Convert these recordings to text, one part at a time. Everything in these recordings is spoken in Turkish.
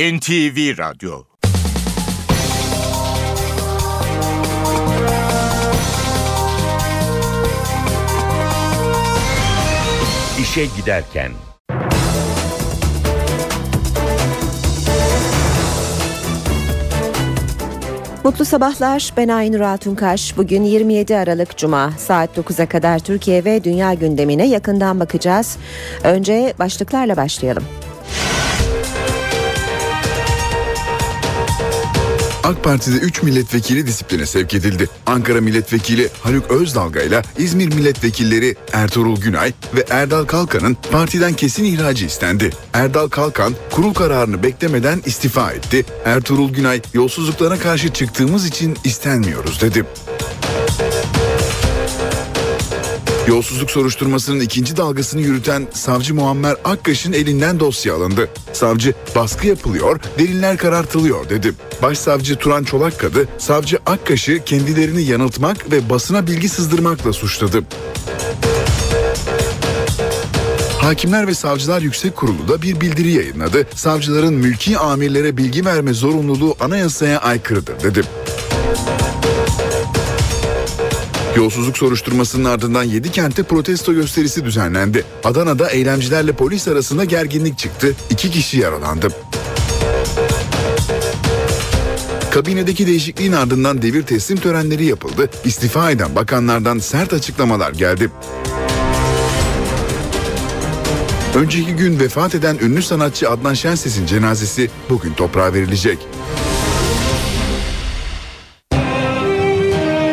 NTV Radyo. İşe giderken. Mutlu sabahlar, ben Aynur Altunkaş. Bugün 27 Aralık Cuma, saat 9'a kadar Türkiye ve dünya gündemine yakından bakacağız. Önce başlıklarla başlayalım. AK Parti'de 3 milletvekili disipline sevk edildi. Ankara milletvekili Haluk Özdalga ile İzmir milletvekilleri Ertuğrul Günay ve Erdal Kalkan'ın partiden kesin ihracı istendi. Erdal Kalkan kurul kararını beklemeden istifa etti. Ertuğrul Günay yolsuzluklara karşı çıktığımız için istenmiyoruz dedi. Yolsuzluk soruşturmasının ikinci dalgasını yürüten savcı Muammer Akkaş'ın elinden dosya alındı. Savcı baskı yapılıyor, deliller karartılıyor dedi. Başsavcı Turan Çolakkadı, savcı Akkaş'ı kendilerini yanıltmak ve basına bilgi sızdırmakla suçladı. Hakimler ve Savcılar Yüksek Kurulu da bir bildiri yayınladı. Savcıların mülki amirlere bilgi verme zorunluluğu anayasaya aykırıdır dedi. Yolsuzluk soruşturmasının ardından 7 kentte protesto gösterisi düzenlendi. Adana'da eylemcilerle polis arasında gerginlik çıktı. 2 kişi yaralandı. Kabinedeki değişikliğin ardından devir teslim törenleri yapıldı. İstifa eden bakanlardan sert açıklamalar geldi. Önceki gün vefat eden ünlü sanatçı Adnan Şenses'in cenazesi bugün toprağa verilecek.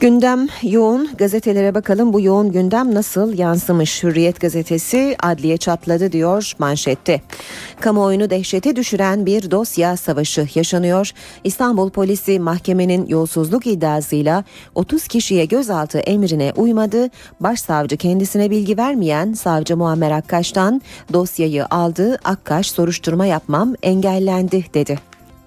Gündem yoğun, gazetelere bakalım bu yoğun gündem nasıl yansımış. Hürriyet gazetesi adliye çatladı diyor manşette. Kamuoyunu dehşete düşüren bir dosya savaşı yaşanıyor. İstanbul polisi mahkemenin yolsuzluk iddiasıyla 30 kişiye gözaltı emrine uymadı. Başsavcı kendisine bilgi vermeyen savcı Muammer Akkaş'tan dosyayı aldı. Akkaş soruşturma yapmam engellendi dedi.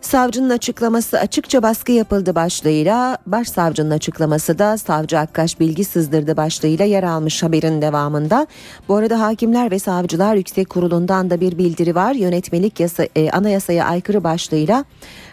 Savcının açıklaması açıkça baskı yapıldı başlığıyla, başsavcının açıklaması da savcı Akkaş bilgi sızdırdı başlığıyla yer almış haberin devamında. Bu arada Hakimler ve Savcılar Yüksek Kurulu'ndan da bir bildiri var. Yönetmelik anayasaya aykırı başlığıyla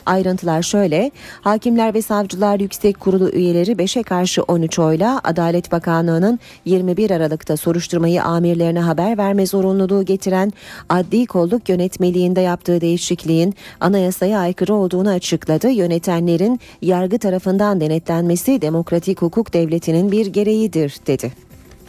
ayrıntılar şöyle. Hakimler ve Savcılar Yüksek Kurulu üyeleri 5'e karşı 13 oyla Adalet Bakanlığı'nın 21 Aralık'ta soruşturmayı amirlerine haber verme zorunluluğu getiren adli kolluk yönetmeliğinde yaptığı değişikliğin anayasaya aykırı olduğunu açıkladı. Yönetenlerin yargı tarafından denetlenmesi demokratik hukuk devletinin bir gereğidir dedi.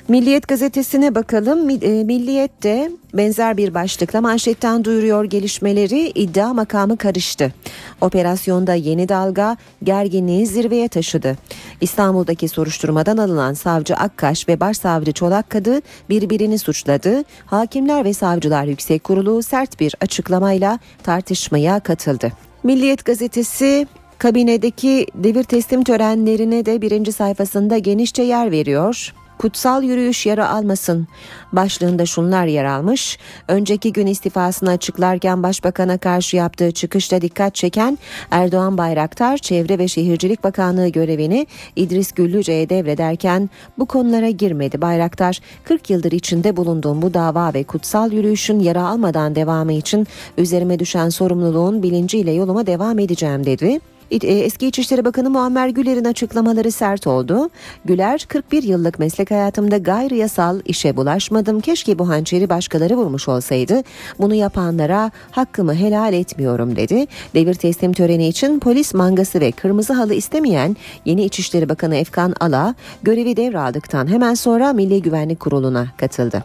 Milliyet gazetesine bakalım. Milliyet de benzer bir başlıkla manşetten duyuruyor gelişmeleri. İddia makamı karıştı. Operasyonda yeni dalga gerginliği zirveye taşıdı. İstanbul'daki soruşturmadan alınan savcı Akkaş ve başsavcı Çolakkadı birbirini suçladı. Hakimler ve Savcılar Yüksek Kurulu sert bir açıklamayla tartışmaya katıldı. Milliyet gazetesi kabinedeki devir teslim törenlerine de birinci sayfasında genişçe yer veriyor. Kutsal yürüyüş yara almasın başlığında şunlar yer almış. Önceki gün istifasını açıklarken Başbakan'a karşı yaptığı çıkışta dikkat çeken Erdoğan Bayraktar, Çevre ve Şehircilik Bakanlığı görevini İdris Güllüce'ye devrederken bu konulara girmedi. Bayraktar, 40 yıldır içinde bulunduğum bu dava ve kutsal yürüyüşün yara almadan devamı için üzerime düşen sorumluluğun bilinciyle yoluma devam edeceğim dedi. Eski İçişleri Bakanı Muammer Güler'in açıklamaları sert oldu. Güler, 41 yıllık meslek hayatımda gayri yasal işe bulaşmadım. Keşke bu hançeri başkaları vurmuş olsaydı. Bunu yapanlara hakkımı helal etmiyorum dedi. Devir teslim töreni için polis mangası ve kırmızı halı istemeyen yeni İçişleri Bakanı Efkan Ala, görevi devraldıktan hemen sonra Milli Güvenlik Kurulu'na katıldı.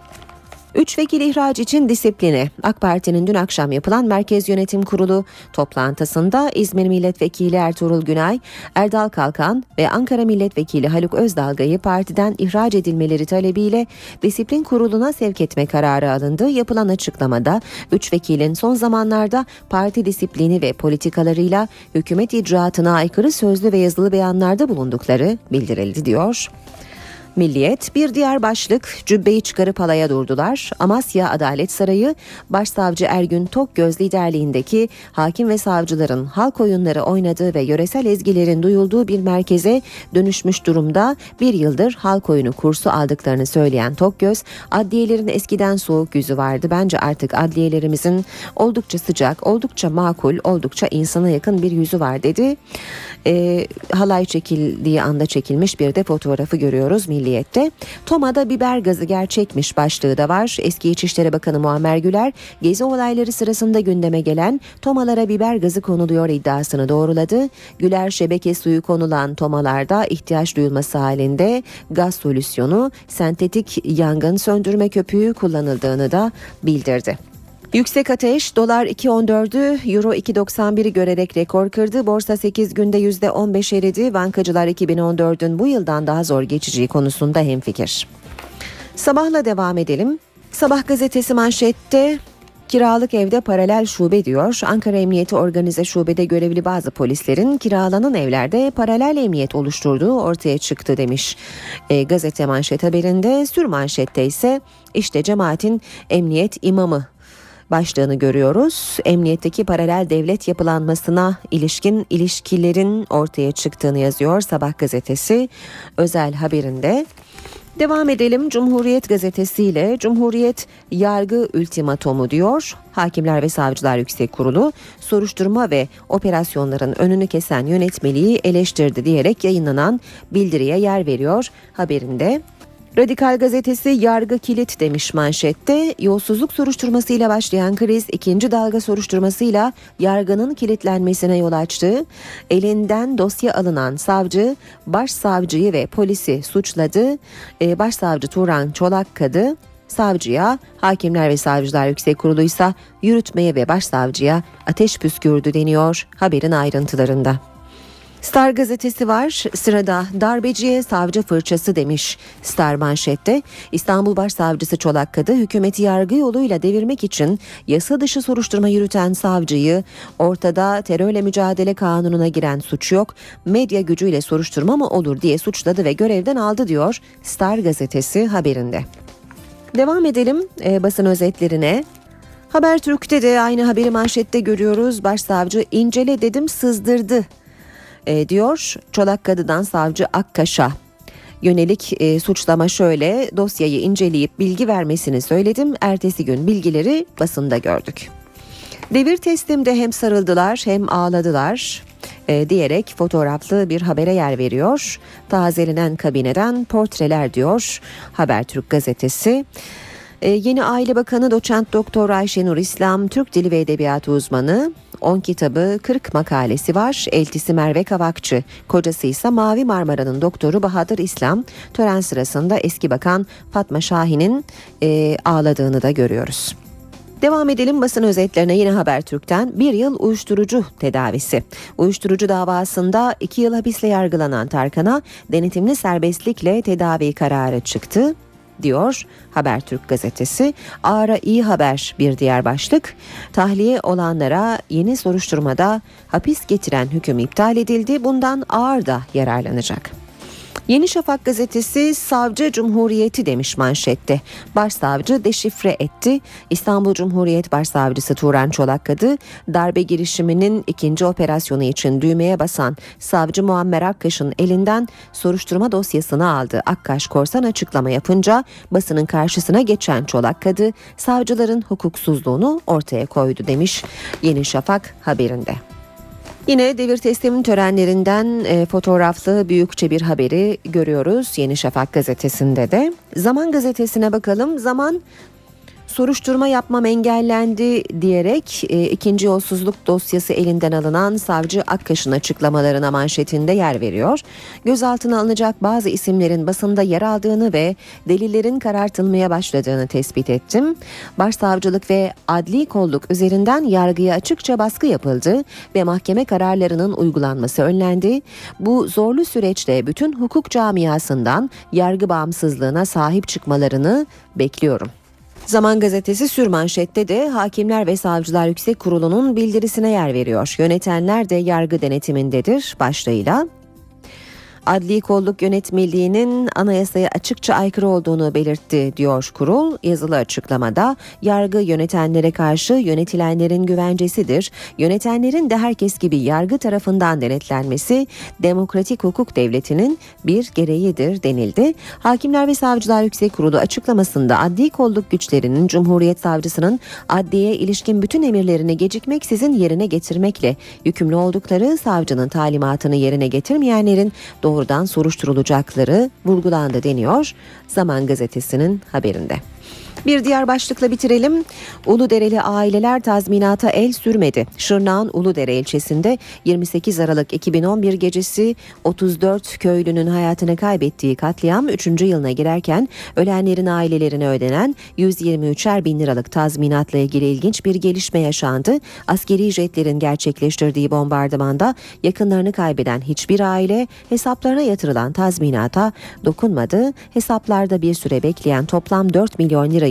3 vekil ihraç için disipline. AK Parti'nin dün akşam yapılan Merkez Yönetim Kurulu toplantısında İzmir Milletvekili Ertuğrul Günay, Erdal Kalkan ve Ankara Milletvekili Haluk Özdalga'yı partiden ihraç edilmeleri talebiyle Disiplin Kurulu'na sevk etme kararı alındı. Yapılan açıklamada 3 vekilin son zamanlarda parti disiplini ve politikalarıyla hükümet icraatına aykırı sözlü ve yazılı beyanlarda bulundukları bildirildi diyor. Milliyet bir diğer başlık, cübbeyi çıkarıp halaya durdular. Amasya Adalet Sarayı, Başsavcı Ergün Tokgöz liderliğindeki hakim ve savcıların halk oyunları oynadığı ve yöresel ezgilerin duyulduğu bir merkeze dönüşmüş durumda. Bir yıldır halk oyunu kursu aldıklarını söyleyen Tokgöz, adliyelerin eskiden soğuk yüzü vardı. Bence artık adliyelerimizin oldukça sıcak, oldukça makul, oldukça insana yakın bir yüzü var dedi. Halay çekildiği anda çekilmiş bir de fotoğrafı görüyoruz Milliyet'te. Toma'da biber gazı gerçekmiş başlığı da var. Eski İçişleri Bakanı Muammer Güler, gezi olayları sırasında gündeme gelen tomalara biber gazı konuluyor iddiasını doğruladı. Güler, şebeke suyu konulan tomalarda ihtiyaç duyulması halinde gaz solüsyonu, sentetik yangın söndürme köpüğü kullanıldığını da bildirdi. Yüksek ateş, dolar 2.14'ü, euro 2.91'i görerek rekor kırdı. Borsa 8 günde %15 eridi. Bankacılar 2014'ün bu yıldan daha zor geçeceği konusunda hemfikir. Sabahla devam edelim. Sabah gazetesi manşette kiralık evde paralel şube diyor. Ankara Emniyeti Organize Şube'de görevli bazı polislerin kiralanan evlerde paralel emniyet oluşturduğu ortaya çıktı demiş. Gazete manşet haberinde. Sürmanşette ise işte cemaatin emniyet imamı başlığını görüyoruz. Emniyetteki paralel devlet yapılanmasına ilişkin ilişkilerin ortaya çıktığını yazıyor Sabah gazetesi özel haberinde. Devam edelim Cumhuriyet gazetesiyle. Cumhuriyet yargı ultimatomu diyor. Hakimler ve Savcılar Yüksek Kurulu soruşturma ve operasyonların önünü kesen yönetmeliği eleştirdi diyerek yayınlanan bildiriye yer veriyor haberinde. Radikal gazetesi yargı kilit demiş manşette. Yolsuzluk soruşturmasıyla başlayan kriz ikinci dalga soruşturmasıyla yargının kilitlenmesine yol açtı. Elinden dosya alınan savcı başsavcıyı ve polisi suçladı. Başsavcı Turan Çolakkadı savcıya, Hakimler ve Savcılar Yüksek Kurulu ise yürütmeye ve başsavcıya ateş püskürdü deniyor haberin ayrıntılarında. Star gazetesi var. Sırada darbeciye savcı fırçası demiş Star manşette. İstanbul Başsavcısı Çolakkadı, hükümeti yargı yoluyla devirmek için yasa dışı soruşturma yürüten savcıyı, ortada terörle mücadele kanununa giren suç yok, medya gücüyle soruşturma mı olur diye suçladı ve görevden aldı diyor Star gazetesi haberinde. Devam edelim basın özetlerine. Habertürk'te de aynı haberi manşette görüyoruz. Başsavcı incele dedim sızdırdı diyor. Çolakkadı'dan savcı Akkaş'a yönelik suçlama şöyle: dosyayı inceleyip bilgi vermesini söyledim. Ertesi gün bilgileri basında gördük. Devir teslimde hem sarıldılar hem ağladılar diyerek fotoğraflı bir habere yer veriyor. Tazelenen kabineden portreler diyor Habertürk gazetesi. Yeni Aile Bakanı Doçent Doktor Ayşenur İslam, Türk Dili ve Edebiyatı uzmanı. 10 kitabı, 40 makalesi var. Eltisi Merve Kavakçı, kocası ise Mavi Marmara'nın doktoru Bahadır İslam. Tören sırasında eski bakan Fatma Şahin'in ağladığını da görüyoruz. Devam edelim basın özetlerine yine Habertürk'ten. Bir yıl uyuşturucu tedavisi. Uyuşturucu davasında 2 yıl hapisle yargılanan Tarkan'a denetimli serbestlikle tedavi kararı çıktı diyor Habertürk gazetesi. Ağır'a iyi haber bir diğer başlık. Tahliye olanlara yeni soruşturmada hapis getiren hüküm iptal edildi. Bundan Ağır da yararlanacak. Yeni Şafak gazetesi savcı Cumhuriyeti demiş manşette. Başsavcı deşifre etti. İstanbul Cumhuriyet Başsavcısı Turan Çolakkadı, darbe girişiminin ikinci operasyonu için düğmeye basan savcı Muammer Akkaş'ın elinden soruşturma dosyasını aldı. Akkaş korsan açıklama yapınca basının karşısına geçen Çolakkadı, savcıların hukuksuzluğunu ortaya koydu demiş Yeni Şafak haberinde. Yine devir teslimin törenlerinden fotoğraflı büyükçe bir haberi görüyoruz Yeni Şafak gazetesinde de. Zaman gazetesine bakalım. Zaman, soruşturma yapmam engellendi diyerek ikinci yolsuzluk dosyası elinden alınan savcı Akkaş'ın açıklamalarına manşetinde yer veriyor. Gözaltına alınacak bazı isimlerin basında yer aldığını ve delillerin karartılmaya başladığını tespit ettim. Başsavcılık ve adli kolluk üzerinden yargıya açıkça baskı yapıldı ve mahkeme kararlarının uygulanması önlendi. Bu zorlu süreçte bütün hukuk camiasından yargı bağımsızlığına sahip çıkmalarını bekliyorum. Zaman gazetesi sürmanşette de Hakimler ve Savcılar Yüksek Kurulu'nun bildirisine yer veriyor. Yönetenler de yargı denetimindedir başlığıyla. adli kolluk yönetmeliğinin anayasaya açıkça aykırı olduğunu belirtti diyor kurul. Yazılı açıklamada yargı yönetenlere karşı yönetilenlerin güvencesidir. Yönetenlerin de herkes gibi yargı tarafından denetlenmesi demokratik hukuk devletinin bir gereğidir denildi. Hakimler ve Savcılar Yüksek Kurulu açıklamasında adli kolluk güçlerinin Cumhuriyet Savcısının adliyeye ilişkin bütün emirlerini gecikmeksizin yerine getirmekle yükümlü oldukları, savcının talimatını yerine getirmeyenlerin doğrudan soruşturulacakları vurgulandı deniyor Zaman Gazetesi'nin haberinde. Bir diğer başlıkla bitirelim. Uludereli aileler tazminata el sürmedi. Şırnak'ın Uludere ilçesinde 28 Aralık 2011 gecesi 34 köylünün hayatını kaybettiği katliam 3. yılına girerken ölenlerin ailelerine ödenen 123'er bin liralık tazminatla ilgili ilginç bir gelişme yaşandı. Askeri jetlerin gerçekleştirdiği bombardımanda yakınlarını kaybeden hiçbir aile hesaplarına yatırılan tazminata dokunmadı. Hesaplarda bir süre bekleyen toplam 4 milyon lira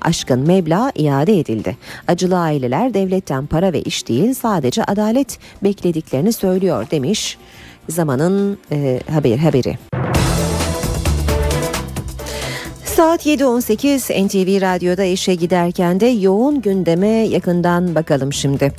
aşkın meblağ iade edildi. Acılı aileler devletten para ve iş değil, sadece adalet beklediklerini söylüyor demiş Zaman'ın haberi. Saat 7.18 NTV Radyo'da işe giderken de yoğun gündeme yakından bakalım şimdi.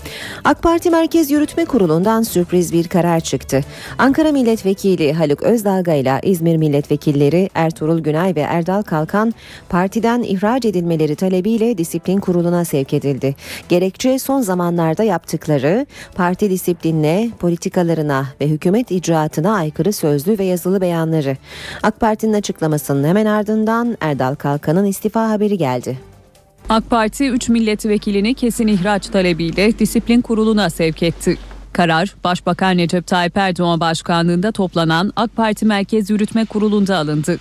AK Parti Merkez Yürütme Kurulu'ndan sürpriz bir karar çıktı. Ankara Milletvekili Haluk Özdalga ile İzmir Milletvekilleri Ertuğrul Günay ve Erdal Kalkan partiden ihraç edilmeleri talebiyle Disiplin Kurulu'na sevk edildi. Gerekçe son zamanlarda yaptıkları parti disiplinine, politikalarına ve hükümet icraatına aykırı sözlü ve yazılı beyanları. AK Parti'nin açıklamasının hemen ardından Erdal Kalkan'ın istifa haberi geldi. AK Parti 3 milletvekilini kesin ihraç talebiyle Disiplin Kurulu'na sevk etti. Karar, Başbakan Recep Tayyip Erdoğan başkanlığında toplanan AK Parti Merkez Yürütme Kurulu'nda alındı.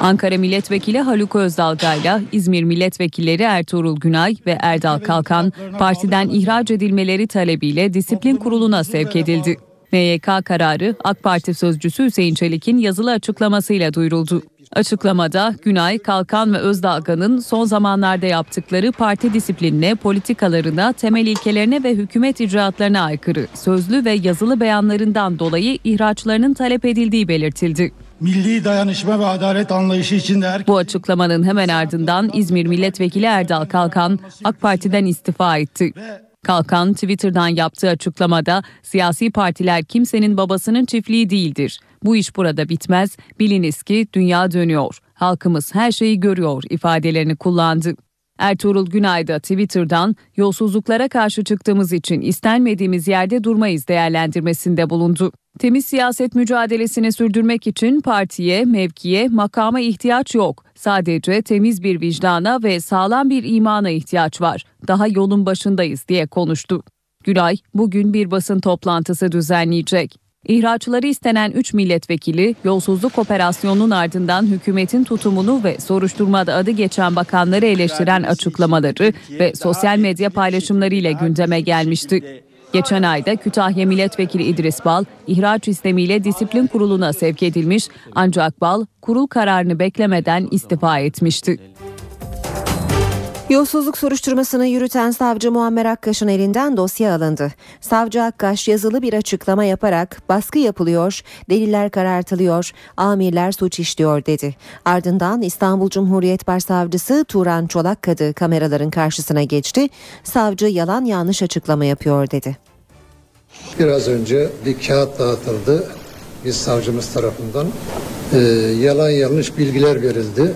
Ankara Milletvekili Haluk Özdalga ile İzmir Milletvekilleri Ertuğrul Günay ve Erdal Kalkan partiden ihraç edilmeleri talebiyle Disiplin Kurulu'na sevk edildi. MYK kararı AK Parti sözcüsü Hüseyin Çelik'in yazılı açıklamasıyla duyuruldu. Açıklamada Günay, Kalkan ve Özdalga'nın son zamanlarda yaptıkları parti disiplinine, politikalarına, temel ilkelerine ve hükümet icraatlarına aykırı sözlü ve yazılı beyanlarından dolayı ihraçlarının talep edildiği belirtildi. Milli dayanışma ve adalet anlayışı içinde bu açıklamanın hemen ardından İzmir Milletvekili Erdal Kalkan AK Parti'den istifa etti. Kalkan Twitter'dan yaptığı açıklamada siyasi partiler kimsenin babasının çiftliği değildir. Bu iş burada bitmez. Biliniz ki dünya dönüyor. Halkımız her şeyi görüyor ifadelerini kullandı. Ertuğrul Günay da Twitter'dan yolsuzluklara karşı çıktığımız için istenmediğimiz yerde durmayız değerlendirmesinde bulundu. Temiz siyaset mücadelesini sürdürmek için partiye, mevkiye, makama ihtiyaç yok. Sadece temiz bir vicdana ve sağlam bir imana ihtiyaç var. Daha yolun başındayız diye konuştu. Günay bugün bir basın toplantısı düzenleyecek. İhraçları istenen 3 milletvekili yolsuzluk operasyonunun ardından hükümetin tutumunu ve soruşturmada adı geçen bakanları eleştiren açıklamaları ve sosyal medya paylaşımlarıyla gündeme gelmişti. Geçen ayda Kütahya Milletvekili İdris Bal ihraç istemiyle Disiplin Kurulu'na sevk edilmiş, ancak Bal kurul kararını beklemeden istifa etmişti. Yolsuzluk soruşturmasını yürüten savcı Muammer Akkaş'ın elinden dosya alındı. Savcı Akkaş yazılı bir açıklama yaparak baskı yapılıyor, deliller karartılıyor, amirler suç işliyor dedi. Ardından İstanbul Cumhuriyet Başsavcısı Turan Çolakkadı kameraların karşısına geçti. Savcı yalan yanlış açıklama yapıyor dedi. Biraz önce bir kağıt dağıtıldı. Biz savcımız tarafından yalan yanlış bilgiler verildi.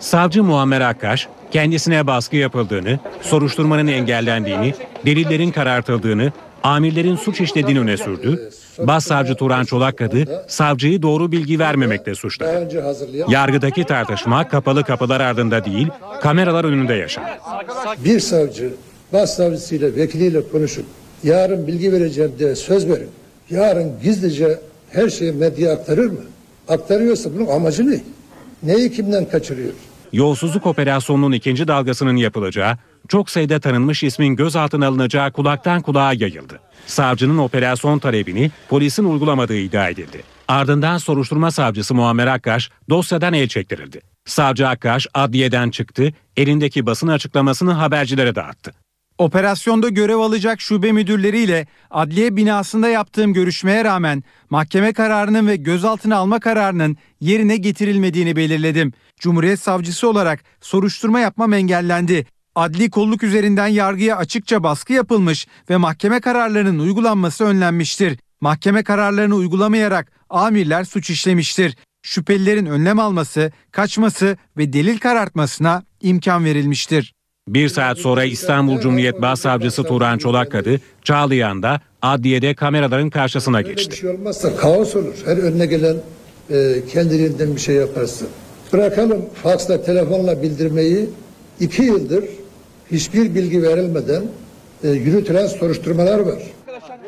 Savcı Muammer Akkaş kendisine baskı yapıldığını, soruşturmanın engellendiğini, delillerin karartıldığını, amirlerin suç işlediğini öne sürdü. Başsavcı Turan Çolakkadı savcıyı doğru bilgi vermemekle suçladı. Yargıdaki tartışma kapalı kapılar ardında değil, kameralar önünde yaşar. Bir savcı başsavcısıyla, vekiliyle konuşup yarın bilgi vereceğim diye söz verin. Yarın gizlice her şeyi medya aktarır mı? Aktarıyorsa bunun amacı ne? Neyi kimden kaçırıyor? Yolsuzluk operasyonunun ikinci dalgasının yapılacağı, çok sayıda tanınmış ismin gözaltına alınacağı kulaktan kulağa yayıldı. Savcının operasyon talebini polisin uygulamadığı iddia edildi. Ardından soruşturma savcısı Muammer Akkaş dosyadan el çektirildi. Savcı Akkaş adliyeden çıktı, elindeki basın açıklamasını habercilere dağıttı. Operasyonda görev alacak şube müdürleriyle adliye binasında yaptığım görüşmeye rağmen mahkeme kararının ve gözaltına alma kararının yerine getirilmediğini belirledim. Cumhuriyet savcısı olarak soruşturma yapmam engellendi. Adli kolluk üzerinden yargıya açıkça baskı yapılmış ve mahkeme kararlarının uygulanması önlenmiştir. Mahkeme kararlarını uygulamayarak amirler suç işlemiştir. Şüphelilerin önlem alması, kaçması ve delil karartmasına imkan verilmiştir. Bir saat sonra İstanbul Cumhuriyet Başsavcısı Turan Çolakkadı, Çağlayan'da adliyede kameraların karşısına geçti. Bir şey olmazsa kaos olur. Her önüne gelen kendiliğinden bir şey yaparsın. Bırakalım faksla, telefonla bildirmeyi. 2 yıldır hiçbir bilgi verilmeden yürütülen soruşturmalar var.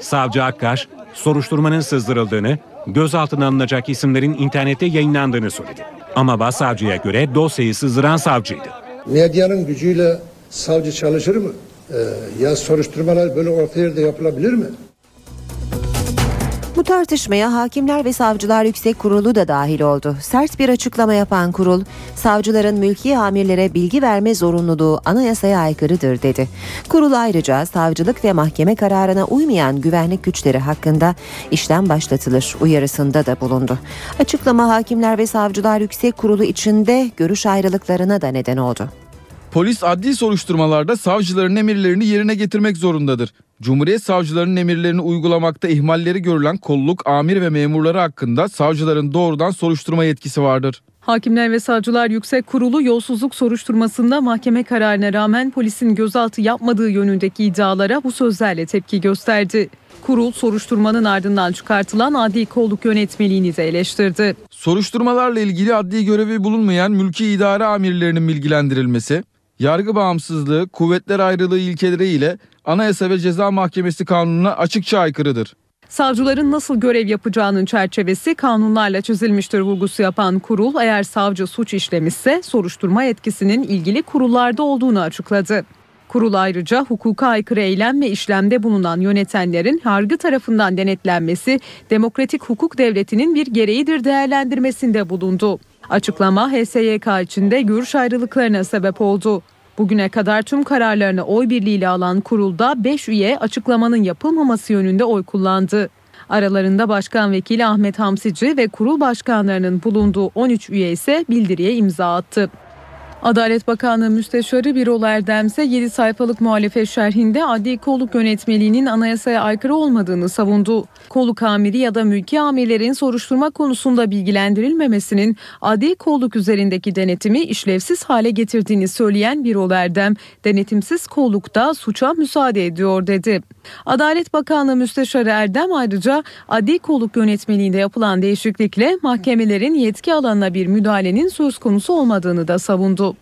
Savcı Akkaş, soruşturmanın sızdırıldığını, gözaltına alınacak isimlerin internette yayınlandığını söyledi. Ama başsavcıya göre dosyayı sızdıran savcıydı. Medyanın gücüyle savcı çalışır mı? Ya soruşturmalar böyle orta yerde yapılabilir mi? Bu tartışmaya Hakimler ve Savcılar Yüksek Kurulu da dahil oldu. Sert bir açıklama yapan kurul, savcıların mülki amirlere bilgi verme zorunluluğu anayasaya aykırıdır dedi. Kurul ayrıca savcılık ve mahkeme kararına uymayan güvenlik güçleri hakkında işlem başlatılır uyarısında da bulundu. Açıklama Hakimler ve Savcılar Yüksek Kurulu içinde görüş ayrılıklarına da neden oldu. Polis adli soruşturmalarda savcıların emirlerini yerine getirmek zorundadır. Cumhuriyet savcılarının emirlerini uygulamakta ihmalleri görülen kolluk, amir ve memurları hakkında savcıların doğrudan soruşturma yetkisi vardır. Hakimler ve Savcılar Yüksek Kurulu yolsuzluk soruşturmasında mahkeme kararına rağmen polisin gözaltı yapmadığı yönündeki iddialara bu sözlerle tepki gösterdi. Kurul soruşturmanın ardından çıkartılan adli kolluk yönetmeliğini de eleştirdi. Soruşturmalarla ilgili adli görevi bulunmayan mülki idare amirlerinin bilgilendirilmesi, yargı bağımsızlığı, kuvvetler ayrılığı ilkeleriyle Anayasa ve Ceza Mahkemesi Kanunu'na açıkça aykırıdır. Savcıların nasıl görev yapacağının çerçevesi kanunlarla çizilmiştir vurgusu yapan kurul, eğer savcı suç işlemişse soruşturma yetkisinin ilgili kurullarda olduğunu açıkladı. Kurul ayrıca hukuka aykırı eylem ve işlemde bulunan yönetenlerin yargı tarafından denetlenmesi demokratik hukuk devletinin bir gereğidir değerlendirmesinde bulundu. Açıklama HSYK içinde görüş ayrılıklarına sebep oldu. Bugüne kadar tüm kararlarını oy birliğiyle alan kurulda 5 üye açıklamanın yapılmaması yönünde oy kullandı. Aralarında Başkan Vekili Ahmet Hamsici ve kurul başkanlarının bulunduğu 13 üye ise bildiriye imza attı. Adalet Bakanlığı Müsteşarı Birol Erdemse 7 sayfalık muhalefet şerhinde adli kolluk yönetmeliğinin anayasaya aykırı olmadığını savundu. Kolluk amiri ya da mülki amirlerin soruşturma konusunda bilgilendirilmemesinin adli kolluk üzerindeki denetimi işlevsiz hale getirdiğini söyleyen Birol Erdem, denetimsiz kollukta suça müsaade ediyor dedi. Adalet Bakanlığı Müsteşarı Erdem ayrıca adli kolluk yönetmeliğinde yapılan değişiklikle mahkemelerin yetki alanına bir müdahalenin söz konusu olmadığını da savundu.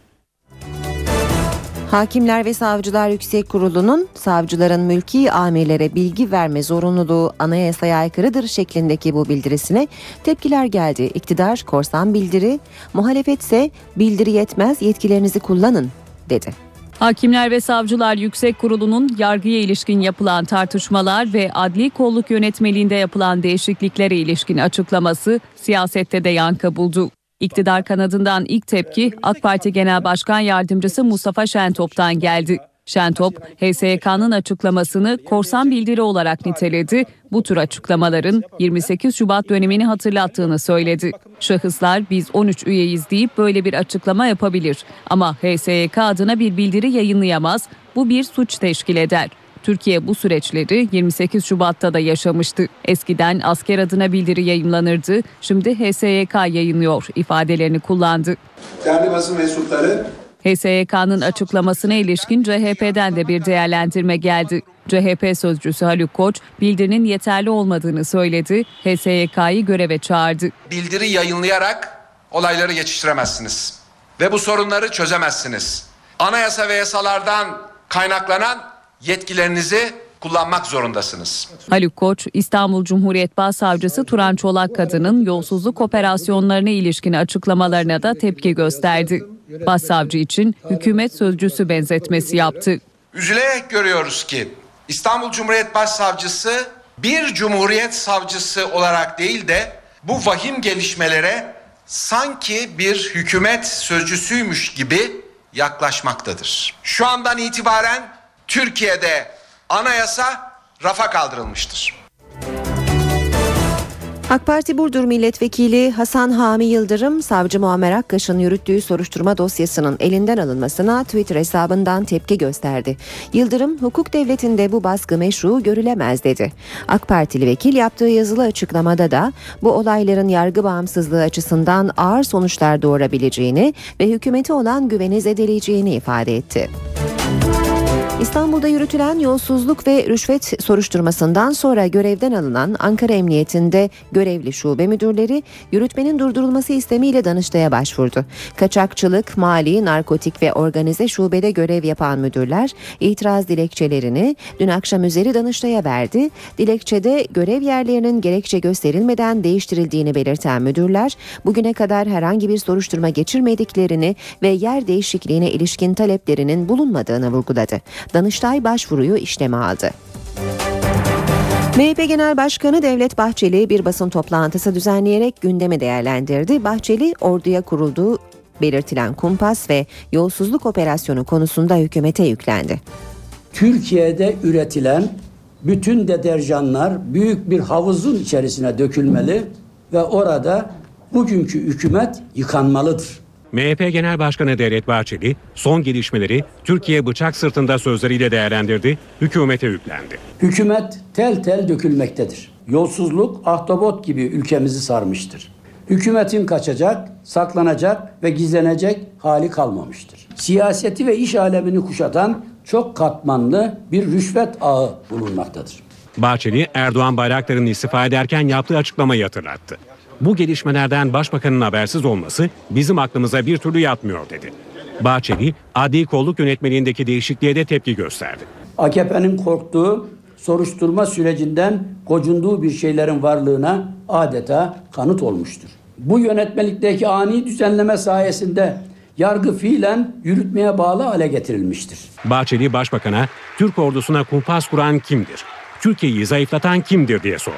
Hakimler ve Savcılar Yüksek Kurulu'nun savcıların mülki amirlere bilgi verme zorunluluğu anayasaya aykırıdır şeklindeki bu bildirisine tepkiler geldi. İktidar korsan bildiri, muhalefetse bildiri yetmez yetkilerinizi kullanın dedi. Hakimler ve Savcılar Yüksek Kurulu'nun yargıya ilişkin yapılan tartışmalar ve adli kolluk yönetmeliğinde yapılan değişikliklere ilişkin açıklaması siyasette de yankı buldu. İktidar kanadından ilk tepki AK Parti Genel Başkan Yardımcısı Mustafa Şentop'tan geldi. Şentop, HSYK'nın açıklamasını korsan bildiri olarak niteledi. Bu tür açıklamaların 28 Şubat dönemini hatırlattığını söyledi. Şahıslar biz 13 üyeyiz deyip böyle bir açıklama yapabilir. Ama HSYK adına bir bildiri yayınlayamaz. Bu bir suç teşkil eder. Türkiye bu süreçleri 28 Şubat'ta da yaşamıştı. Eskiden asker adına bildiri yayımlanırdı, şimdi HSYK yayınlıyor ifadelerini kullandı. Değerli basın mensupları, HSYK'nın açıklamasına ilişkin CHP'den de bir değerlendirme geldi. CHP sözcüsü Haluk Koç, bildirinin yeterli olmadığını söyledi, HSYK'yı göreve çağırdı. Bildiri yayınlayarak olayları geçiştiremezsiniz ve bu sorunları çözemezsiniz. Anayasa ve yasalardan kaynaklanan yetkilerinizi kullanmak zorundasınız. Haluk Koç, İstanbul Cumhuriyet Başsavcısı Turan Çolakkadı'nın yolsuzluk operasyonlarına ilişkin açıklamalarına da tepki gösterdi. Başsavcı için hükümet sözcüsü benzetmesi yaptı. Üzülerek görüyoruz ki İstanbul Cumhuriyet Başsavcısı bir cumhuriyet savcısı olarak değil de bu vahim gelişmelere sanki bir hükümet sözcüsüymüş gibi yaklaşmaktadır. Şu andan itibaren Türkiye'de anayasa rafa kaldırılmıştır. AK Parti Burdur Milletvekili Hasan Hami Yıldırım, savcı Muammer Akkaş'ın yürüttüğü soruşturma dosyasının elinden alınmasına Twitter hesabından tepki gösterdi. Yıldırım, hukuk devletinde bu baskı meşru görülemez dedi. AK Partili vekil yaptığı yazılı açıklamada da bu olayların yargı bağımsızlığı açısından ağır sonuçlar doğurabileceğini ve hükümete olan güveni zedeleyeceğini ifade etti. İstanbul'da yürütülen yolsuzluk ve rüşvet soruşturmasından sonra görevden alınan Ankara Emniyeti'nde görevli şube müdürleri yürütmenin durdurulması istemiyle Danıştay'a başvurdu. Kaçakçılık, mali, narkotik ve organize şubede görev yapan müdürler itiraz dilekçelerini dün akşam üzeri Danıştay'a verdi. Dilekçede görev yerlerinin gerekçe gösterilmeden değiştirildiğini belirten müdürler, bugüne kadar herhangi bir soruşturma geçirmediklerini ve yer değişikliğine ilişkin taleplerinin bulunmadığını vurguladı. Danıştay başvuruyu işleme aldı. MHP Genel Başkanı Devlet Bahçeli bir basın toplantısı düzenleyerek gündemi değerlendirdi. Bahçeli, orduya kurulduğu belirtilen kumpas ve yolsuzluk operasyonu konusunda hükümete yüklendi. Türkiye'de üretilen bütün deterjanlar büyük bir havuzun içerisine dökülmeli ve orada bugünkü hükümet yıkanmalıdır. MHP Genel Başkanı Devlet Bahçeli, son gelişmeleri Türkiye bıçak sırtında sözleriyle değerlendirdi, hükümete yüklendi. Hükümet tel tel dökülmektedir. Yolsuzluk ahtapot gibi ülkemizi sarmıştır. Hükümetin kaçacak, saklanacak ve gizlenecek hali kalmamıştır. Siyaseti ve iş alemini kuşatan çok katmanlı bir rüşvet ağı bulunmaktadır. Bahçeli, Erdoğan Bayraktar'ın istifa ederken yaptığı açıklamayı hatırlattı. Bu gelişmelerden başbakanın habersiz olması bizim aklımıza bir türlü yatmıyor dedi. Bahçeli, adli kolluk yönetmeliğindeki değişikliğe de tepki gösterdi. AKP'nin korktuğu, soruşturma sürecinden gocunduğu bir şeylerin varlığına adeta kanıt olmuştur. Bu yönetmelikteki ani düzenleme sayesinde yargı fiilen yürütmeye bağlı hale getirilmiştir. Bahçeli başbakana, Türk ordusuna kumpas kuran kimdir? Türkiye'yi zayıflatan kimdir diye sordu.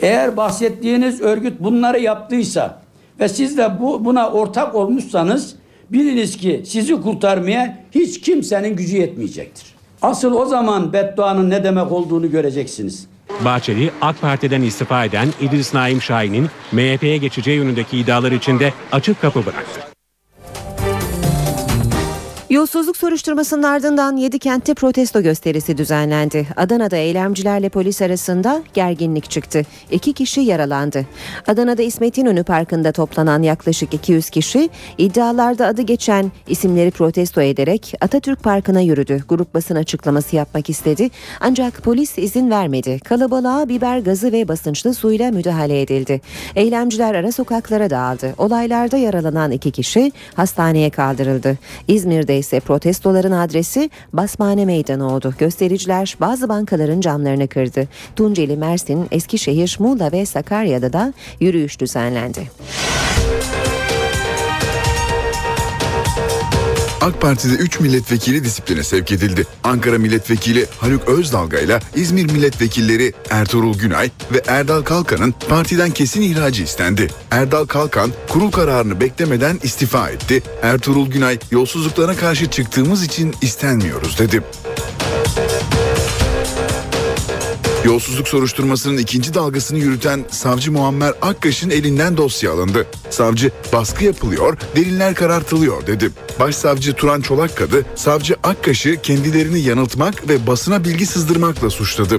Eğer bahsettiğiniz örgüt bunları yaptıysa ve siz de buna ortak olmuşsanız biliniz ki sizi kurtarmaya hiç kimsenin gücü yetmeyecektir. Asıl o zaman bedduanın ne demek olduğunu göreceksiniz. Bahçeli, AK Parti'den istifa eden İdris Naim Şahin'in MHP'ye geçeceği yönündeki iddialar için de açık kapı bıraktı. Yolsuzluk soruşturmasının ardından Yedikent'te protesto gösterisi düzenlendi. Adana'da eylemcilerle polis arasında gerginlik çıktı. 2 kişi yaralandı. Adana'da İsmet İnönü Parkı'nda toplanan yaklaşık 200 kişi iddialarda adı geçen isimleri protesto ederek Atatürk Parkı'na yürüdü. Grup basın açıklaması yapmak istedi ancak polis izin vermedi. Kalabalığa biber gazı ve basınçlı suyla müdahale edildi. Eylemciler ara sokaklara dağıldı. Olaylarda yaralanan 2 kişi hastaneye kaldırıldı. İzmir'de ise protestoların adresi Basmane Meydanı oldu. Göstericiler bazı bankaların camlarını kırdı. Tunceli, Mersin, Eskişehir, Muğla ve Sakarya'da da yürüyüş düzenlendi. AK Parti'de 3 milletvekili disipline sevk edildi. Ankara Milletvekili Haluk Özdalga ile İzmir Milletvekilleri Ertuğrul Günay ve Erdal Kalkan'ın partiden kesin ihracı istendi. Erdal Kalkan kurul kararını beklemeden istifa etti. Ertuğrul Günay, yolsuzluklara karşı çıktığımız için istenmiyoruz dedi. Yolsuzluk soruşturmasının 2. dalgasını yürüten savcı Muammer Akkaş'ın elinden dosya alındı. Savcı, baskı yapılıyor, deliller karartılıyor dedi. Başsavcı Turan Çolakkadı, savcı Akkaş'ı kendilerini yanıltmak ve basına bilgi sızdırmakla suçladı.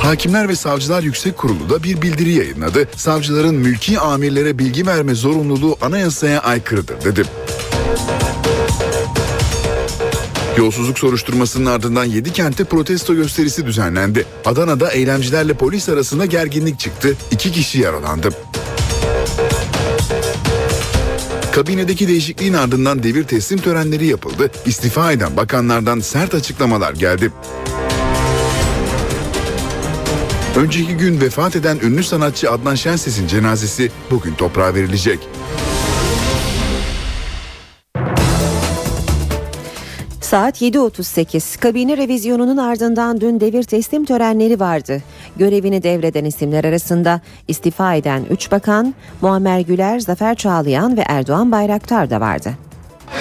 Hakimler ve Savcılar Yüksek Kurulu da bir bildiri yayınladı. Savcıların mülki amirlere bilgi verme zorunluluğu anayasaya aykırıdır dedi. Yolsuzluk soruşturmasının ardından Yedikent'te protesto gösterisi düzenlendi. Adana'da eylemcilerle polis arasında gerginlik çıktı. 2 kişi yaralandı. Kabinedeki değişikliğin ardından devir teslim törenleri yapıldı. İstifa eden bakanlardan sert açıklamalar geldi. Önceki gün vefat eden ünlü sanatçı Adnan Şenses'in cenazesi bugün toprağa verilecek. Saat 7.38. Kabine revizyonunun ardından dün devir teslim törenleri vardı. Görevini devreden isimler arasında istifa eden 3 bakan, Muammer Güler, Zafer Çağlayan ve Erdoğan Bayraktar da vardı.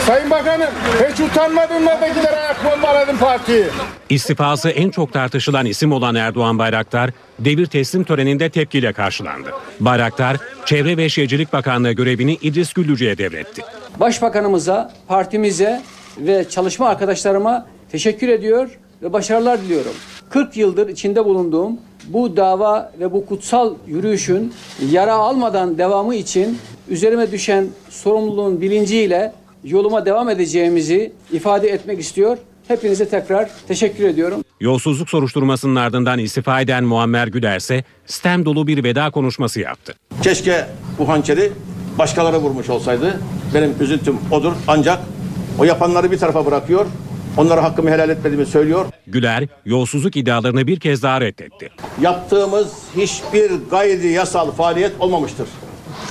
Sayın Bakanım, hiç utanmadın mı da gider ayak bombaladın partiyi? İstifası en çok tartışılan isim olan Erdoğan Bayraktar, devir teslim töreninde tepkiyle karşılandı. Bayraktar, Çevre ve Şehircilik Bakanlığı görevini İdris Güllücü'ye devretti. Başbakanımıza, partimize ve çalışma arkadaşlarıma teşekkür ediyor ve başarılar diliyorum. 40 yıldır içinde bulunduğum bu dava ve bu kutsal yürüyüşün yara almadan devamı için üzerime düşen sorumluluğun bilinciyle yoluma devam edeceğimizi ifade etmek istiyor. Hepinize tekrar teşekkür ediyorum. Yolsuzluk soruşturmasının ardından istifa eden Muammer Güler ise sitem dolu bir veda konuşması yaptı. Keşke bu hançeri başkaları vurmuş olsaydı. Benim üzüntüm odur, ancak o yapanları bir tarafa bırakıyor. Onlara hakkımı helal etmediğimi söylüyor. Güler yolsuzluk iddialarını bir kez daha reddetti. Yaptığımız hiçbir gayri yasal faaliyet olmamıştır.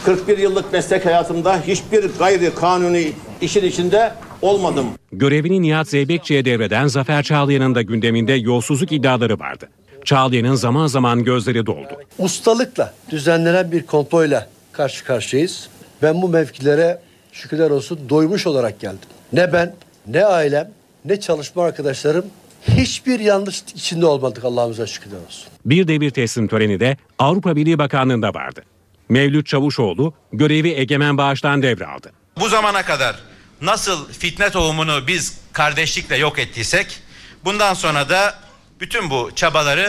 41 yıllık meslek hayatımda hiçbir gayri kanuni işin içinde olmadım. Görevini Nihat Zeybekçi'ye devreden Zafer Çağlayan'ın da gündeminde yolsuzluk iddiaları vardı. Çağlayan'ın zaman zaman gözleri doldu. Ustalıkla düzenlenen bir komployla karşı karşıyayız. Ben bu mevkilere şükürler olsun doymuş olarak geldim. Ne ben, ne ailem, ne çalışma arkadaşlarım hiçbir yanlışlık içinde olmadık, Allah'ımıza şükürler olsun. Bir devir teslim töreni de Avrupa Birliği Bakanlığı'nda vardı. Mevlüt Çavuşoğlu görevi Egemen Bağış'tan devraldı. Bu zamana kadar nasıl fitne tohumunu biz kardeşlikle yok ettiysek, bundan sonra da bütün bu çabaları,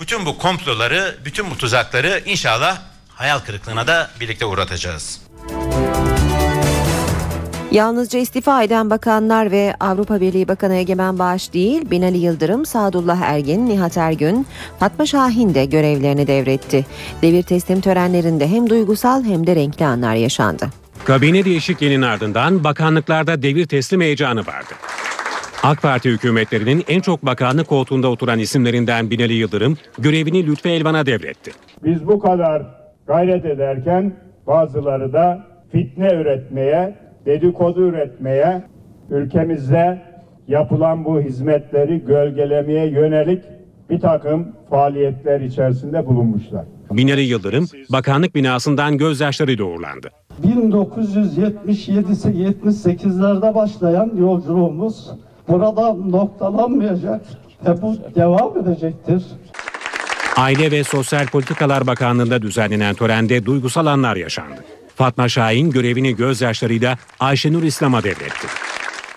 bütün bu komploları, bütün bu tuzakları inşallah hayal kırıklığına da birlikte uğratacağız. Yalnızca istifa eden bakanlar ve Avrupa Birliği Bakanı Egemen Bağış değil, Binali Yıldırım, Sadullah Ergin, Nihat Ergün, Fatma Şahin de görevlerini devretti. Devir teslim törenlerinde hem duygusal hem de renkli anlar yaşandı. Kabine değişikliğinin ardından bakanlıklarda devir teslim heyecanı vardı. AK Parti hükümetlerinin en çok bakanlık koltuğunda oturan isimlerinden Binali Yıldırım görevini Lütfi Elvan'a devretti. Biz bu kadar gayret ederken bazıları da fitne üretmeye, dedikodu üretmeye, ülkemizde yapılan bu hizmetleri gölgelemeye yönelik bir takım faaliyetler içerisinde bulunmuşlar. Binali Yıldırım bakanlık binasından gözyaşları doğurlandı. 1977-78'lerde başlayan yolculuğumuz burada noktalanmayacak ve bu devam edecektir. Aile ve Sosyal Politikalar Bakanlığı'nda düzenlenen törende duygusal anlar yaşandı. Fatma Şahin görevini gözyaşlarıyla Ayşenur İslam'a devretti.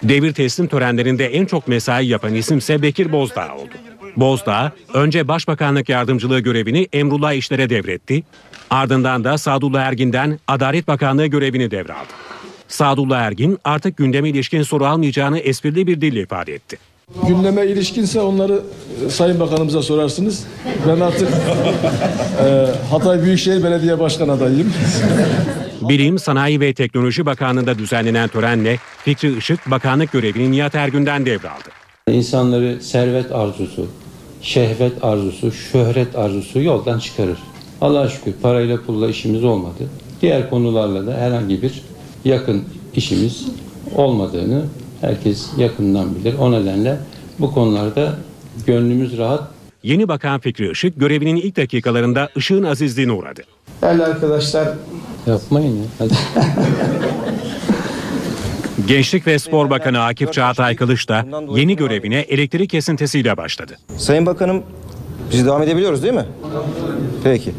Devir teslim törenlerinde en çok mesai yapan isimse Bekir Bozdağ oldu. Bozdağ önce Başbakanlık Yardımcılığı görevini Emrullah İşler'e devretti. Ardından da Sadullah Ergin'den Adalet Bakanlığı görevini devraldı. Sadullah Ergin artık gündeme ilişkin soru almayacağını esprili bir dille ifade etti. Gündeme ilişkinse onları Sayın Bakanımıza sorarsınız. Ben artık Hatay Büyükşehir Belediye Başkan adayıyım. Bilim, Sanayi ve Teknoloji Bakanlığı'nda düzenlenen törenle Fikri Işık bakanlık görevini Nihat Ergün'den devraldı. İnsanları servet arzusu, şehvet arzusu, şöhret arzusu yoldan çıkarır. Allah'a şükür parayla pulla işimiz olmadı. Diğer konularla da herhangi bir yakın işimiz olmadığını herkes yakından bilir. O nedenle bu konularda gönlümüz rahat. Yeni Bakan Fikri Işık görevinin ilk dakikalarında ışığın azizliğine uğradı. Değerli arkadaşlar, yapmayın ya. Hadi. Gençlik ve Spor Bakanı Akif Çağatay Kılıç da yeni görevine elektrik kesintisiyle başladı. Sayın Bakanım, biz devam edebiliyoruz değil mi? Peki.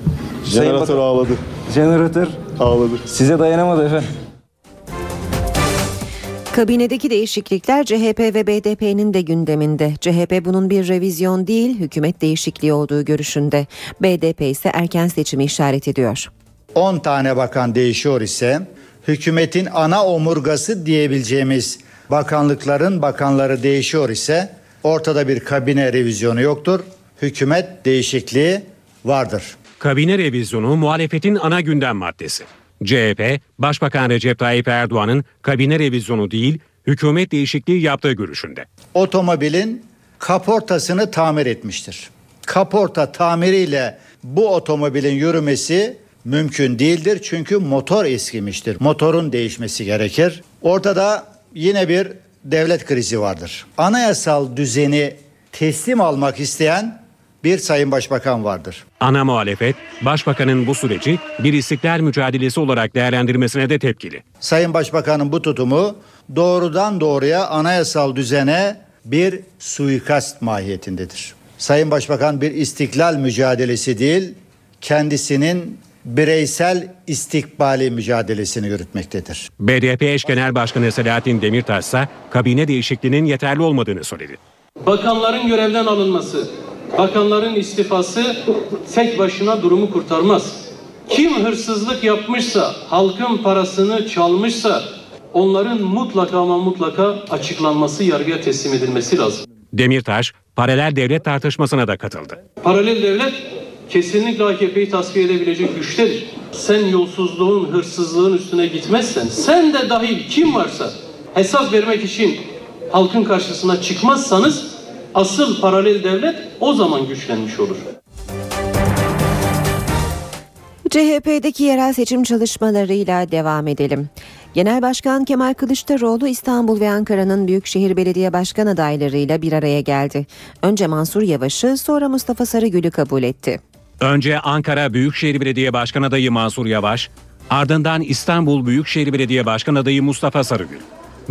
Jeneratör ağladı. Jeneratör ağladı. Size dayanamadı efendim. Kabinedeki değişiklikler CHP ve BDP'nin de gündeminde. CHP bunun bir revizyon değil, hükümet değişikliği olduğu görüşünde. BDP ise erken seçimi işaret ediyor. 10 tane bakan değişiyor ise hükümetin ana omurgası diyebileceğimiz bakanlıkların bakanları değişiyor ise ortada bir kabine revizyonu yoktur. Hükümet değişikliği vardır. Kabine revizyonu muhalefetin ana gündem maddesi. CHP, Başbakan Recep Tayyip Erdoğan'ın kabine revizyonu değil, hükümet değişikliği yaptığı görüşünde. Otomobilin kaportasını tamir etmiştir. Kaporta tamiriyle bu otomobilin yürümesi mümkün değildir. Çünkü motor eskimiştir. Motorun değişmesi gerekir. Ortada yine bir devlet krizi vardır. Anayasal düzeni teslim almak isteyen bir Sayın Başbakan vardır. Ana muhalefet, Başbakan'ın bu süreci bir istiklal mücadelesi olarak değerlendirmesine de tepkili. Sayın Başbakan'ın bu tutumu doğrudan doğruya anayasal düzene bir suikast mahiyetindedir. Sayın Başbakan bir istiklal mücadelesi değil, kendisinin bireysel istikbali mücadelesini yürütmektedir. BDP eş genel başkanı Selahattin Demirtaş ise kabine değişikliğinin yeterli olmadığını söyledi. Bakanların görevden alınması, bakanların istifası tek başına durumu kurtarmaz. Kim hırsızlık yapmışsa, halkın parasını çalmışsa onların mutlaka ama mutlaka açıklanması, yargıya teslim edilmesi lazım. Demirtaş paralel devlet tartışmasına da katıldı. Paralel devlet kesinlikle AKP'yi tasfiye edebilecek güçtedir. Sen yolsuzluğun, hırsızlığın üstüne gitmezsen, sen de dahil kim varsa hesap vermek için halkın karşısına çıkmazsanız asıl paralel devlet o zaman güçlenmiş olur. CHP'deki yerel seçim çalışmalarıyla devam edelim. Genel Başkan Kemal Kılıçdaroğlu İstanbul ve Ankara'nın büyükşehir belediye başkan adaylarıyla bir araya geldi. Önce Mansur Yavaş'ı, sonra Mustafa Sarıgül'ü kabul etti. Önce Ankara Büyükşehir Belediye Başkan adayı Mansur Yavaş, ardından İstanbul Büyükşehir Belediye Başkan adayı Mustafa Sarıgül.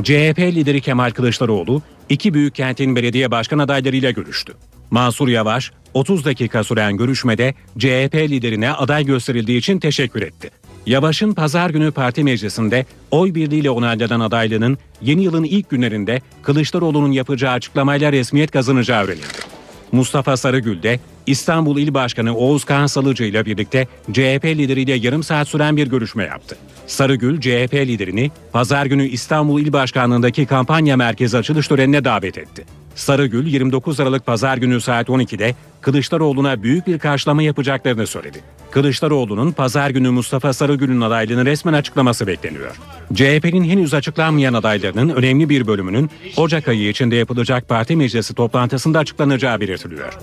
CHP lideri Kemal Kılıçdaroğlu iki büyük kentin belediye başkan adaylarıyla görüştü. Mansur Yavaş 30 dakika süren görüşmede CHP liderine aday gösterildiği için teşekkür etti. Yavaş'ın pazar günü parti meclisinde oy birliğiyle onaylanan adaylığının yeni yılın ilk günlerinde Kılıçdaroğlu'nun yapacağı açıklamayla resmiyet kazanacağı öğrenildi. Mustafa Sarıgül de İstanbul İl Başkanı Oğuz Kağan Salıcı ile birlikte CHP lideriyle yarım saat süren bir görüşme yaptı. Sarıgül, CHP liderini pazar günü İstanbul İl Başkanlığındaki kampanya merkezi açılış törenine davet etti. Sarıgül, 29 Aralık pazar günü saat 12'de Kılıçdaroğlu'na büyük bir karşılama yapacaklarını söyledi. Kılıçdaroğlu'nun pazar günü Mustafa Sarıgül'ün adaylığını resmen açıklaması bekleniyor. CHP'nin henüz açıklanmayan adaylarının önemli bir bölümünün Ocak ayı içinde yapılacak parti meclisi toplantısında açıklanacağı belirtiliyor.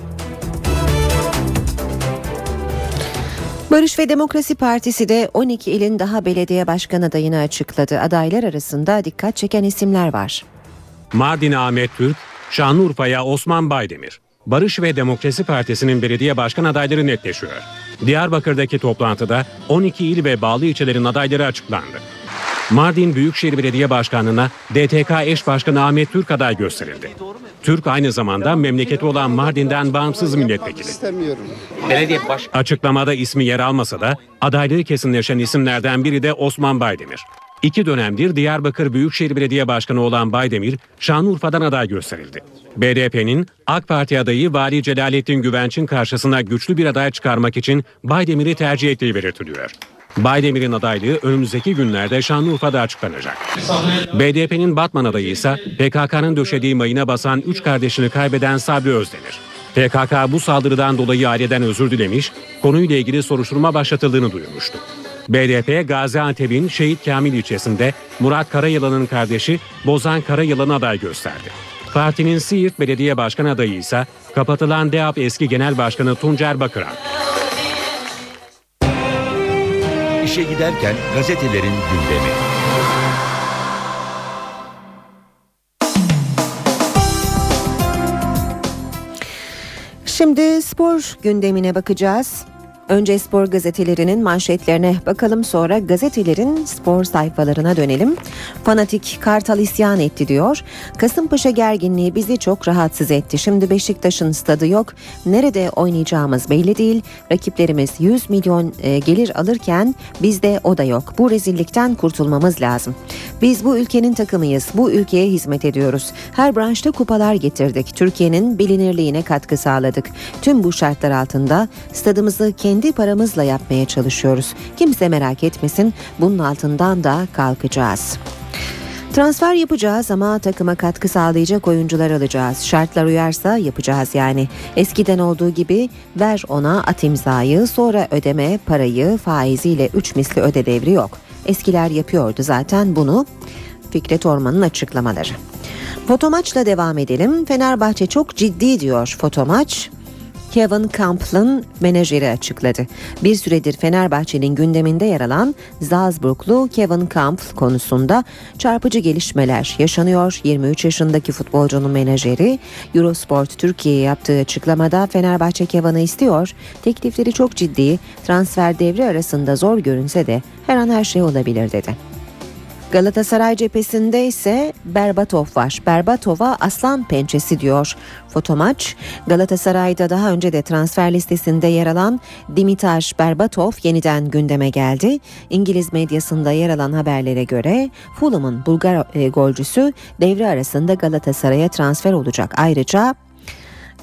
Barış ve Demokrasi Partisi de 12 ilin daha belediye başkan adayını açıkladı. Adaylar arasında dikkat çeken isimler var. Mardin'e Ahmet Türk, Şanlıurfa'ya Osman Baydemir. Barış ve Demokrasi Partisi'nin belediye başkan adayları netleşiyor. Diyarbakır'daki toplantıda 12 il ve bağlı ilçelerin adayları açıklandı. Mardin Büyükşehir Belediye Başkanlığı'na DTK eş başkanı Ahmet Türk aday gösterildi. Türk aynı zamanda memleketi olan Mardin'den bağımsız milletvekili. Açıklamada ismi yer almasa da adaylığı kesinleşen isimlerden biri de Osman Baydemir. İki dönemdir Diyarbakır Büyükşehir Belediye Başkanı olan Baydemir, Şanlıurfa'dan aday gösterildi. BDP'nin AK Parti adayı Vali Celalettin Güvenç'in karşısına güçlü bir aday çıkarmak için Baydemir'i tercih ettiği belirtiliyor. Baydemir'in adaylığı önümüzdeki günlerde Şanlıurfa'da açıklanacak. BDP'nin Batman adayı ise PKK'nın döşediği mayına basan 3 kardeşini kaybeden Sabri Özdemir. PKK bu saldırıdan dolayı aileden özür dilemiş, konuyla ilgili soruşturma başlatıldığını duyurmuştu. BDP, Gaziantep'in Şehit Kamil ilçesinde Murat Karayılan'ın kardeşi Bozan Karayılan'ı aday gösterdi. Partinin Siirt Belediye Başkan adayı ise kapatılan DEAP eski Genel Başkanı Tuncer Bakıran. İşe giderken gazetelerin gündemi. Şimdi spor gündemine bakacağız. Önce spor gazetelerinin manşetlerine bakalım, sonra gazetelerin spor sayfalarına dönelim. Fanatik Kartal isyan etti diyor. Kasımpaşa gerginliği bizi çok rahatsız etti. Şimdi Beşiktaş'ın stadı yok. Nerede oynayacağımız belli değil. Rakiplerimiz 100 milyon gelir alırken bizde o da yok. Bu rezillikten kurtulmamız lazım. Biz bu ülkenin takımıyız. Bu ülkeye hizmet ediyoruz. Her branşta kupalar getirdik. Türkiye'nin bilinirliğine katkı sağladık. Tüm bu şartlar altında stadımızı kendi paramızla yapmaya çalışıyoruz. Kimse merak etmesin, bunun altından da kalkacağız. Transfer yapacağız ama takıma katkı sağlayacak oyuncular alacağız. Şartlar uyarsa yapacağız yani. Eskiden olduğu gibi ver ona, at imzayı, sonra ödeme, parayı faiziyle 3 misli öde devri yok. Eskiler yapıyordu zaten bunu. Fikret Orman'ın açıklamaları. Fotomaçla devam edelim. Fenerbahçe çok ciddi diyor Fotomaç. Kevin Campbell'ın menajeri açıkladı. Bir süredir Fenerbahçe'nin gündeminde yer alan Salzburglu Kevin Campbell konusunda çarpıcı gelişmeler yaşanıyor. 23 yaşındaki futbolcunun menajeri Eurosport Türkiye'ye yaptığı açıklamada Fenerbahçe Kevin'i istiyor. Teklifleri çok ciddi, transfer devri arasında zor görünse de her an her şey olabilir dedi. Galatasaray cephesinde ise Berbatov var. Berbatov'a aslan pençesi diyor Fotomaç. Galatasaray'da daha önce de transfer listesinde yer alan Dimitar Berbatov yeniden gündeme geldi. İngiliz medyasında yer alan haberlere göre Fulham'ın Bulgar golcüsü devre arasında Galatasaray'a transfer olacak. Ayrıca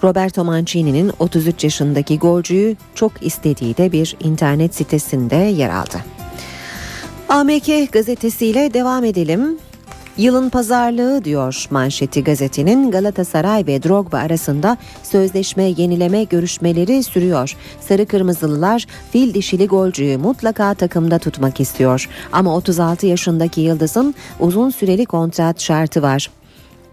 Roberto Mancini'nin 33 yaşındaki golcüyü çok istediği de bir internet sitesinde yer aldı. AMK gazetesiyle devam edelim. Yılın pazarlığı diyor manşeti gazetinin. Galatasaray ve Drogba arasında sözleşme yenileme görüşmeleri sürüyor. Sarı Kırmızılılar fil dişili golcüyü mutlaka takımda tutmak istiyor. Ama 36 yaşındaki yıldızın uzun süreli kontrat şartı var.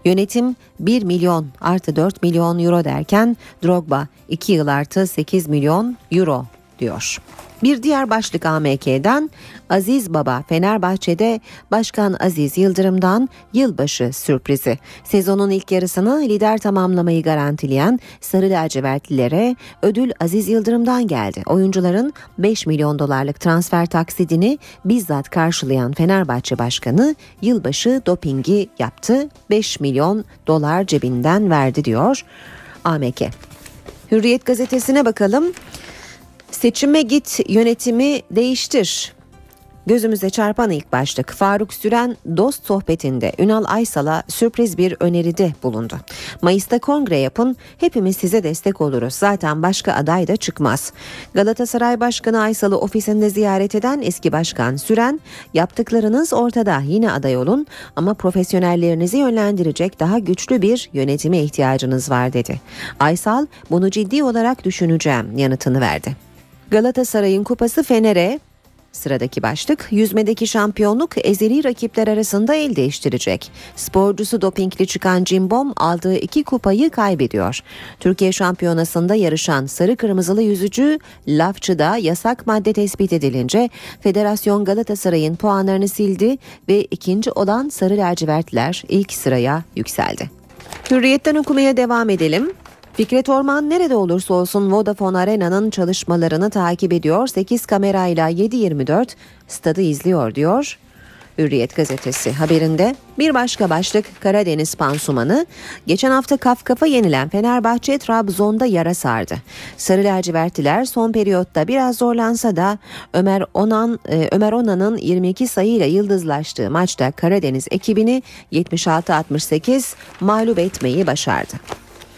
Yönetim 1 milyon artı 4 milyon euro derken Drogba 2 yıl artı 8 milyon euro diyor. Bir diğer başlık AMK'den Aziz Baba. Fenerbahçe'de Başkan Aziz Yıldırım'dan yılbaşı sürprizi. Sezonun ilk yarısını lider tamamlamayı garantileyen Sarı Lacivertlilere ödül Aziz Yıldırım'dan geldi. Oyuncuların 5 milyon dolarlık transfer taksidini bizzat karşılayan Fenerbahçe Başkanı yılbaşı dopingi yaptı. 5 milyon dolar cebinden verdi diyor AMK. Hürriyet gazetesine bakalım. Seçime git, yönetimi değiştir. Gözümüze çarpan ilk başlık. Faruk Süren dost sohbetinde Ünal Aysal'a sürpriz bir öneride bulundu. Mayıs'ta kongre yapın, hepimiz size destek oluruz. Zaten başka aday da çıkmaz. Galatasaray Başkanı Aysal'ı ofisinde ziyaret eden eski başkan Süren, yaptıklarınız ortada, yine aday olun ama profesyonellerinizi yönlendirecek daha güçlü bir yönetime ihtiyacınız var dedi. Aysal, bunu ciddi olarak düşüneceğim yanıtını verdi. Galatasaray'ın kupası Fener'e. Sıradaki başlık, yüzmedeki şampiyonluk ezeli rakipler arasında el değiştirecek. Sporcusu dopingli çıkan Cimbom aldığı 2 kupayı kaybediyor. Türkiye Şampiyonası'nda yarışan sarı kırmızılı yüzücü Lafçı'da yasak madde tespit edilince Federasyon Galatasaray'ın puanlarını sildi ve ikinci olan sarı lacivertler ilk sıraya yükseldi. Hürriyet'ten okumaya devam edelim. Fikret Orman nerede olursa olsun Vodafone Arena'nın çalışmalarını takip ediyor. 8 kamerayla 7/24 stadı izliyor diyor Hürriyet gazetesi haberinde. Bir başka başlık Karadeniz pansumanı. Geçen hafta kaf kafa yenilen Fenerbahçe Trabzon'da yara sardı. Sarı lacivertliler son periyotta biraz zorlansa da Ömer Onan'ın 22 sayıyla yıldızlaştığı maçta Karadeniz ekibini 76-68 mağlup etmeyi başardı.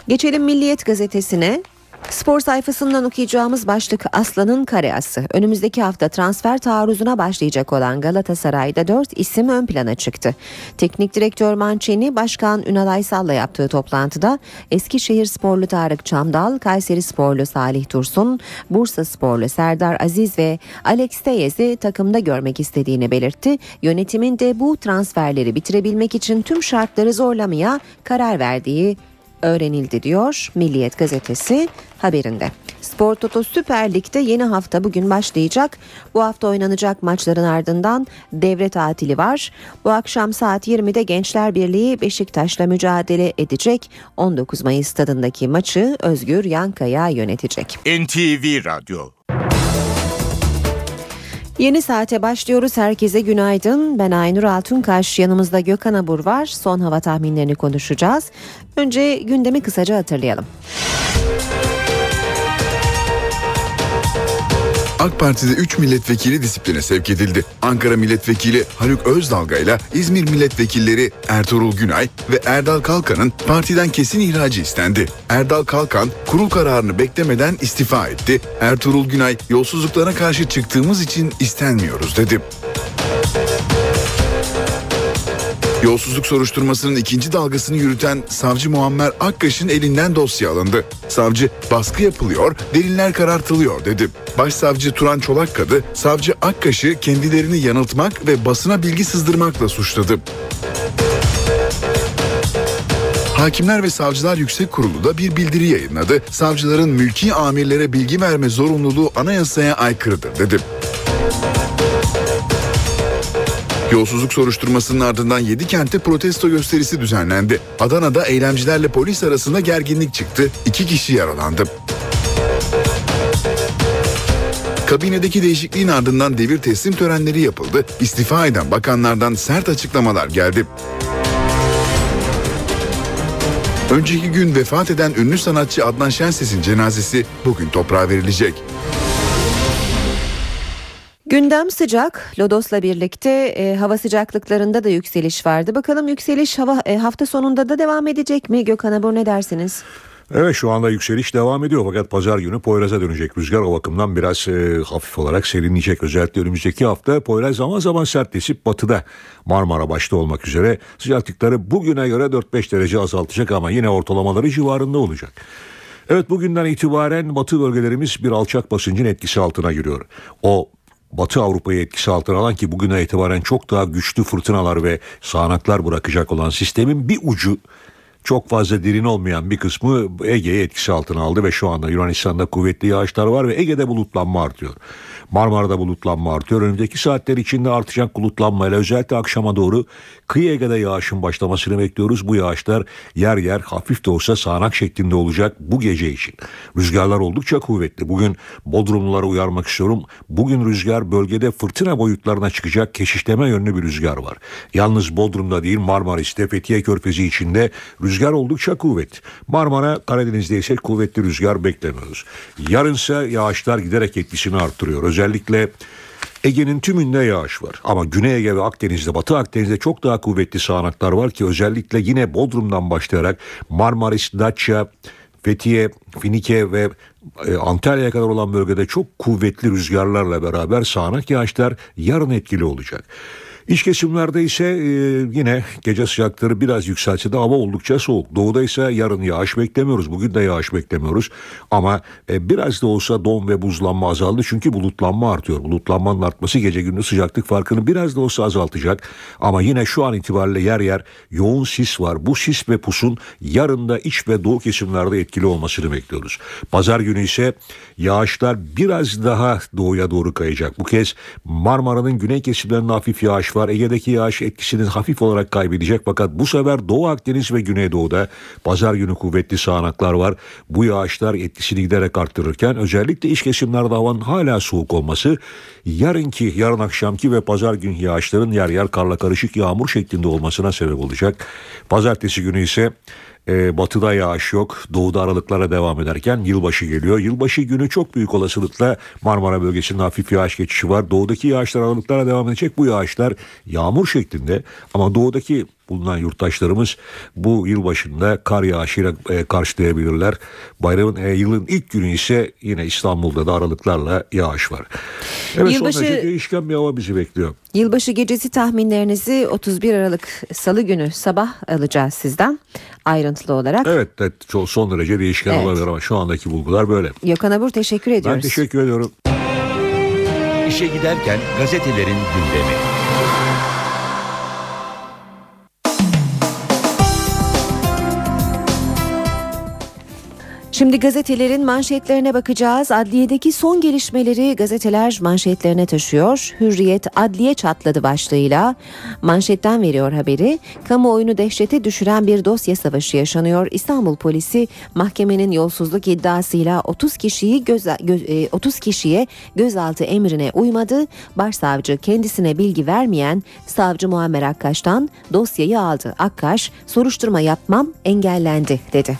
Geçelim Milliyet gazetesine. Spor sayfasından okuyacağımız başlık Aslan'ın kareası. Önümüzdeki hafta transfer taarruzuna başlayacak olan Galatasaray'da 4 isim ön plana çıktı. Teknik direktör Mancini, Başkan Ünal Aysal'la yaptığı toplantıda Eskişehirsporlu Tarık Çamdal, Kayserisporlu Salih Tursun, Bursasporlu Serdar Aziz ve Alex Teyez'i takımda görmek istediğini belirtti. Yönetimin de bu transferleri bitirebilmek için tüm şartları zorlamaya karar verdiği öğrenildi diyor Milliyet gazetesi haberinde. Spor Toto Süper Lig'de yeni hafta bugün başlayacak. Bu hafta oynanacak maçların ardından devre tatili var. Bu akşam saat 20'de Gençler Birliği Beşiktaş'la mücadele edecek. 19 Mayıs stadındaki maçı Özgür Yankaya yönetecek. NTV Radyo. Yeni saate başlıyoruz. Herkese günaydın. Ben Aynur Altunkaş. Yanımızda Gökhan Abur var. Son hava tahminlerini konuşacağız. Önce gündemi kısaca hatırlayalım. AK Parti'de 3 milletvekili disipline sevk edildi. Ankara milletvekili Haluk Özdalga ile İzmir milletvekilleri Ertuğrul Günay ve Erdal Kalkan'ın partiden kesin ihracı istendi. Erdal Kalkan kurul kararını beklemeden istifa etti. Ertuğrul Günay yolsuzluklara karşı çıktığımız için istenmiyoruz dedi. Yolsuzluk soruşturmasının ikinci dalgasını yürüten savcı Muammer Akkaş'ın elinden dosya alındı. Savcı baskı yapılıyor, deliller karartılıyor dedi. Başsavcı Turan Çolakkadı, savcı Akkaş'ı kendilerini yanıltmak ve basına bilgi sızdırmakla suçladı. Hakimler ve Savcılar Yüksek Kurulu da bir bildiri yayınladı. Savcıların mülki amirlere bilgi verme zorunluluğu anayasaya aykırıdır dedi. Yolsuzluk soruşturmasının ardından 7 kentte protesto gösterisi düzenlendi. Adana'da eylemcilerle polis arasında gerginlik çıktı. 2 kişi yaralandı. Kabinedeki değişikliğin ardından devir teslim törenleri yapıldı. İstifa eden bakanlardan sert açıklamalar geldi. Önceki gün vefat eden ünlü sanatçı Adnan Şenses'in cenazesi bugün toprağa verilecek. Gündem sıcak. Lodos'la birlikte hava sıcaklıklarında da yükseliş vardı. Bakalım yükseliş hafta sonunda da devam edecek mi? Gökhan Abur ne dersiniz? Evet, şu anda yükseliş devam ediyor fakat pazar günü Poyraz'a dönecek rüzgar, o bakımdan biraz hafif olarak serinleyecek. Özellikle önümüzdeki hafta Poyraz zaman zaman sertleşip batıda Marmara başta olmak üzere sıcaklıkları bugüne göre 4-5 derece azaltacak ama yine ortalamaları civarında olacak. Evet, bugünden itibaren batı bölgelerimiz bir alçak basıncın etkisi altına giriyor. O Batı Avrupa'yı etkisi altına alan ki bugüne itibaren çok daha güçlü fırtınalar ve sağanaklar bırakacak olan sistemin bir ucu, çok fazla derin olmayan bir kısmı Ege'yi etkisi altına aldı ve şu anda Yunanistan'da kuvvetli yağışlar var ve Ege'de bulutlanma artıyor. Marmara'da bulutlanma artıyor. Önümüzdeki saatler içinde artacak bulutlanmayla özellikle akşama doğru kıyı Ege'de yağışın başlamasını bekliyoruz. Bu yağışlar yer yer hafif de olsa sağanak şeklinde olacak bu gece için. Rüzgarlar oldukça kuvvetli. Bugün Bodrumluları uyarmak istiyorum. Bugün rüzgar bölgede fırtına boyutlarına çıkacak keşişleme yönlü bir rüzgar var. Yalnız Bodrum'da değil, Marmaris'te, Fethiye Körfezi içinde rüzgar oldukça kuvvetli. Marmara, Karadeniz'de ise kuvvetli rüzgar beklemiyoruz. Yarınsa yağışlar giderek etkisini arttırıyor. Özellikle Ege'nin tümünde yağış var ama Güney Ege ve Akdeniz'de, Batı Akdeniz'de çok daha kuvvetli sağanaklar var ki özellikle yine Bodrum'dan başlayarak Marmaris, Datça, Fethiye, Finike ve Antalya'ya kadar olan bölgede çok kuvvetli rüzgarlarla beraber sağanak yağışlar yarın etkili olacak. İç kesimlerde ise yine gece sıcaklıkları biraz yükselse de hava oldukça soğuk. Doğuda ise yarın yağış beklemiyoruz. Bugün de yağış beklemiyoruz. Ama biraz da olsa don ve buzlanma azaldı. Çünkü bulutlanma artıyor. Bulutlanmanın artması gece gündüz sıcaklık farkını biraz da olsa azaltacak. Ama yine şu an itibariyle yer yer yoğun sis var. Bu sis ve pusun yarın da iç ve doğu kesimlerde etkili olmasını bekliyoruz. Pazar günü ise yağışlar biraz daha doğuya doğru kayacak. Bu kez Marmara'nın güney kesimlerinde hafif yağış var. Ege'deki yağış etkisini hafif olarak kaybedecek fakat bu sefer Doğu Akdeniz ve Güneydoğu'da pazar günü kuvvetli sağanaklar var. Bu yağışlar etkisini giderek arttırırken özellikle iç kesimlerde havanın hala soğuk olması, yarın akşamki ve pazar günü yağışların yer yer karla karışık yağmur şeklinde olmasına sebep olacak. Pazartesi günü ise batıda yağış yok. Doğuda aralıklara devam ederken yılbaşı geliyor. Yılbaşı günü çok büyük olasılıkla Marmara bölgesinde hafif yağış geçişi var. Doğudaki yağışlar aralıklara devam edecek. Bu yağışlar yağmur şeklinde ama doğudaki bulunan yurttaşlarımız bu yılbaşında kar yağışıyla karşılayabilirler. Yılın ilk günü ise yine İstanbul'da da aralıklarla yağış var. Evet, yılbaşı, son derece değişken bir hava bizi bekliyor. Yılbaşı gecesi tahminlerinizi 31 Aralık Salı günü sabah alacağız sizden ayrıntılı olarak. Evet, son derece değişken olabilir ama şu andaki bulgular böyle. Gökhan Abur, teşekkür ediyoruz. Ben teşekkür ediyorum. İşe giderken gazetelerin gündemi. Şimdi gazetelerin manşetlerine bakacağız. Adliyedeki son gelişmeleri gazeteler manşetlerine taşıyor. Hürriyet adliye çatladı başlığıyla manşetten veriyor haberi. Kamuoyunu dehşete düşüren bir dosya savaşı yaşanıyor. İstanbul polisi mahkemenin yolsuzluk iddiasıyla 30 kişiye gözaltı emrine uymadı. Başsavcı kendisine bilgi vermeyen savcı Muammer Akkaş'tan dosyayı aldı. Akkaş, soruşturma yapmam engellendi dedi.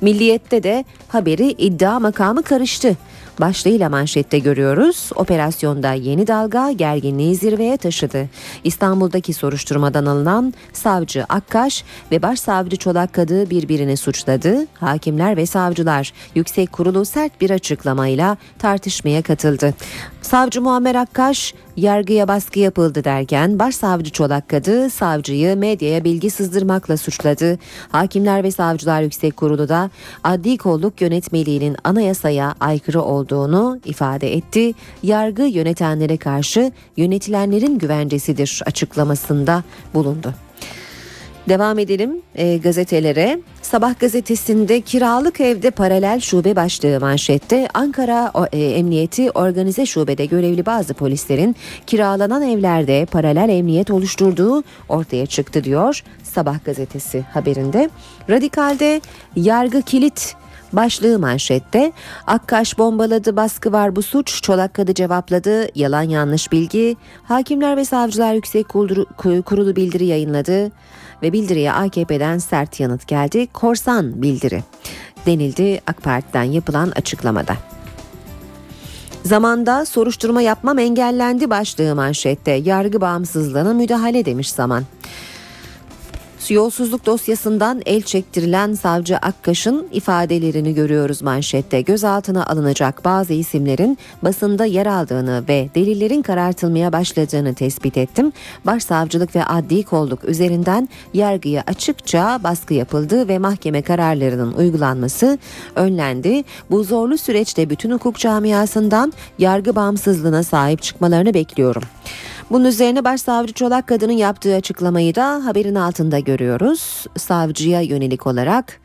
Milliyet'te de haberi iddia makamı karıştı başlığıyla manşette görüyoruz. Operasyonda yeni dalga gerginliği zirveye taşıdı. İstanbul'daki soruşturmadan alınan savcı Akkaş ve başsavcı Çolakkadı birbirini suçladı. Hakimler ve Savcılar Yüksek Kurulu sert bir açıklamayla tartışmaya katıldı. Savcı Muammer Akkaş, yargıya baskı yapıldı derken başsavcı Çolakkadı savcıyı medyaya bilgi sızdırmakla suçladı. Hakimler ve Savcılar Yüksek Kurulu da adli kolluk yönetmeliğinin anayasaya aykırı olduğunu ifade etti. Yargı yönetenlere karşı yönetilenlerin güvencesidir açıklamasında bulundu. Devam edelim gazetelere. Sabah gazetesinde kiralık evde paralel şube başlığı manşette. Ankara Emniyeti organize şubede görevli bazı polislerin kiralanan evlerde paralel emniyet oluşturduğu ortaya çıktı diyor Sabah gazetesi haberinde. Radikal'de yargı kilit Başlığı manşette: Akkaş bombaladı, baskı var bu suç, Çolakkadı cevapladı, yalan yanlış bilgi. Hakimler ve Savcılar Yüksek Kurulu bildiri yayınladı ve bildiriye AKP'den sert yanıt geldi. Korsan bildiri denildi AK Parti'den yapılan açıklamada. Zamanda soruşturma yapmam engellendi başlığı manşette. Yargı bağımsızlığına müdahale demiş Zaman. Yolsuzluk dosyasından el çektirilen savcı Akkaş'ın ifadelerini görüyoruz manşette. Gözaltına alınacak bazı isimlerin basında yer aldığını ve delillerin karartılmaya başladığını tespit ettim. Başsavcılık ve adli kolluk üzerinden yargıya açıkça baskı yapıldı ve mahkeme kararlarının uygulanması önlendi. Bu zorlu süreçte bütün hukuk camiasından yargı bağımsızlığına sahip çıkmalarını bekliyorum. Bunun üzerine Başsavcı Çolakkadı'nın yaptığı açıklamayı da haberin altında görüyoruz. Savcıya yönelik olarak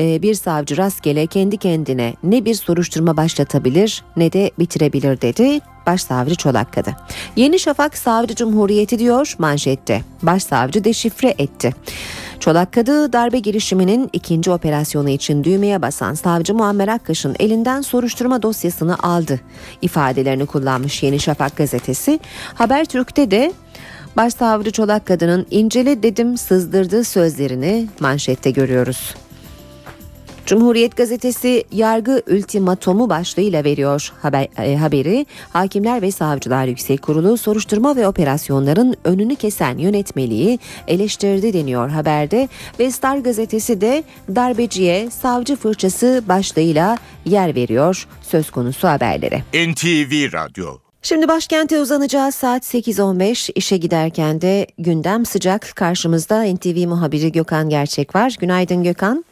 bir savcı rastgele kendi kendine ne bir soruşturma başlatabilir ne de bitirebilir dedi Başsavcı Çolakkadı. Yeni Şafak Savcı Cumhuriyeti diyor manşette. Başsavcı deşifre etti. Çolakkadı darbe girişiminin ikinci operasyonu için düğmeye basan savcı Muammer Akkaş'ın elinden soruşturma dosyasını aldı ifadelerini kullanmış Yeni Şafak gazetesi. Habertürk'te de Başsavcı Çolakkadı'nın incele dedim sızdırdığı sözlerini manşette görüyoruz. Cumhuriyet gazetesi yargı ultimatomu başlığıyla veriyor haberi. Hakimler ve Savcılar Yüksek Kurulu soruşturma ve operasyonların önünü kesen yönetmeliği eleştirdi deniyor haberde. Ve Star gazetesi de darbeciye savcı fırçası başlığıyla yer veriyor söz konusu haberlere. NTV Radyo. Şimdi başkente uzanacağız, saat 8.15. İşe giderken de gündem sıcak. Karşımızda NTV muhabiri Gökhan Gerçek var. Günaydın Gökhan.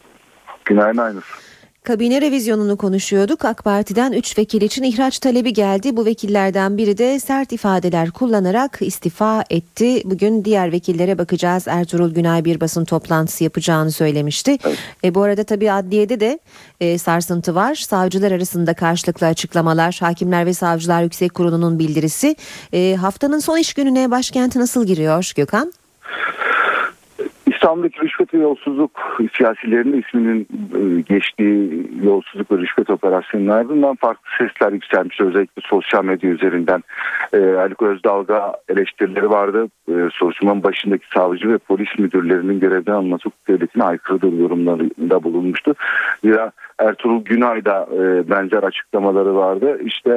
Günaydın Aynur. Kabine revizyonunu konuşuyorduk. AK Parti'den 3 vekil için ihraç talebi geldi. Bu vekillerden biri de sert ifadeler kullanarak istifa etti. Bugün diğer vekillere bakacağız. Ertuğrul Günay bir basın toplantısı yapacağını söylemişti. Evet. Bu arada tabii adliyede de sarsıntı var. Savcılar arasında karşılıklı açıklamalar, Hakimler ve Savcılar Yüksek Kurulu'nun bildirisi. Haftanın son iş gününe başkent nasıl giriyor Gökhan? İstanbul'daki rüşvet ve yolsuzluk siyasilerinin isminin geçtiği yolsuzluk ve rüşvet operasyonunun ardından farklı sesler yükselmişti. Özellikle sosyal medya üzerinden Haluk Özdalga eleştirileri vardı. Soruşturmanın başındaki savcı ve polis müdürlerinin görevden alınması hukuk devletine aykırıdır yorumlarında bulunmuştu. Zira Ertuğrul Günay'da benzer açıklamaları vardı. İşte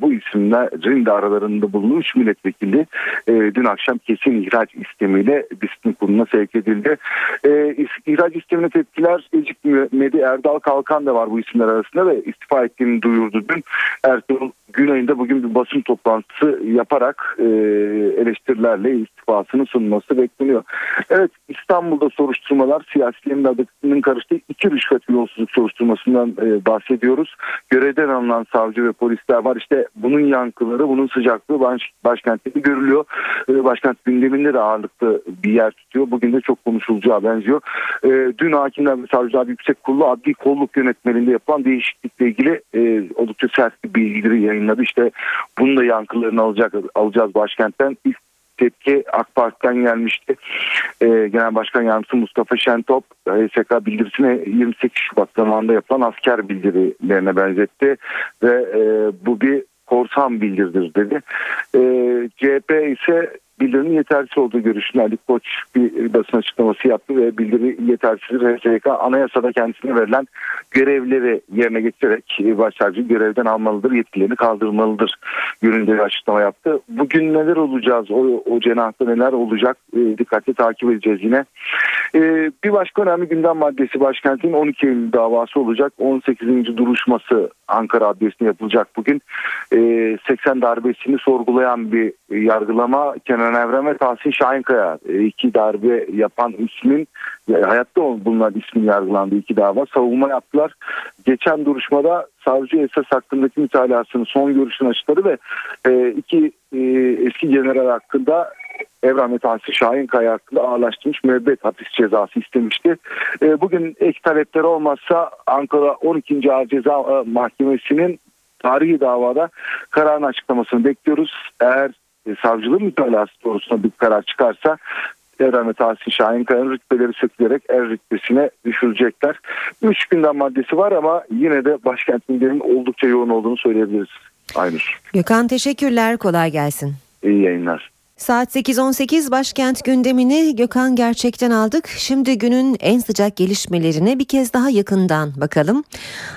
bu isimlerin de aralarında bulunmuş milletvekili dün akşam kesin ihraç istemiyle disiplin kuruluna sevk edildi. İhraç istemine tepkiler gecikmedi. Erdal Kalkan da var bu isimler arasında ve istifa ettiğini duyurdu dün. Ertuğrul Günay'ın da bugün bir basın toplantısı yaparak eleştirilerle istifasını sunması bekleniyor. Evet, İstanbul'da soruşturmalar, siyasilerin adının karıştığı iki rüşvet ve yolsuzluk soruşturmasından bahsediyoruz. Görevden alınan savcı ve polisler var. İşte bunun yankıları, bunun sıcaklığı başkentte görülüyor. Başkent gündeminde de ağırlıklı bir yer tutuyor. Bugün de çok konuşulacağı benziyor. Dün Hakimler ve Savcılar Yüksek Kurulu adli kolluk yönetmeliğinde yapılan değişiklikle ilgili oldukça sert bir bilgileri yayınladı. İşte bunun da yankılarını alacağız başkentten. İlk tepki AK Parti'den gelmişti. Genel Başkan Yardımcısı Mustafa Şentop HSK bildirisine 28 Şubat zamanında yapılan asker bildirilerine benzetti ve bu bir korsan bildiridir dedi. CHP ise bildirinin yetersiz olduğu görüşünde Ali Koç bir basın açıklaması yaptı ve bildiri yetersiz, HSK anayasada kendisine verilen görevleri yerine getirerek başsavcı görevden almalıdır, yetkilerini kaldırmalıdır yönünde bir açıklama yaptı. Bugün neler olacağız, o cenahta neler olacak dikkatli takip edeceğiz yine. Bir başka önemli gündem maddesi başkentin 12 Eylül davası olacak. 18. duruşması Ankara Adliyesi'nde yapılacak bugün. 80 darbesini sorgulayan bir yargılama. Kenan Evren ve Tahsin Şahinkaya iki darbe yapan ismin, hayatta bulunan ismin yargılandığı iki dava savunma yaptılar. Geçen duruşmada savcı esas hakkındaki mütalasının son görüşünü açıkladı ve iki eski general hakkında Evren ve Tahsin Şahinkaya hakkında ağırlaştırılmış müebbet hapis cezası istemişti. Bugün ek talepleri olmazsa Ankara 12. Ağır Ceza Mahkemesi'nin tarihi davada kararın açıklamasını bekliyoruz. Eğer savcılığın mütalası doğrusuna bir karar çıkarsa Devran Tahsin Şahinkaya'nın rütbeleri sökülerek er rütbesine düşülecekler. 3 gündem maddesi var ama yine de başkent gündemin oldukça yoğun olduğunu söyleyebiliriz. Aynur. Gökhan teşekkürler, kolay gelsin. İyi yayınlar. Saat 8.18 başkent gündemini Gökhan Gerçek'ten aldık. Şimdi günün en sıcak gelişmelerine bir kez daha yakından bakalım.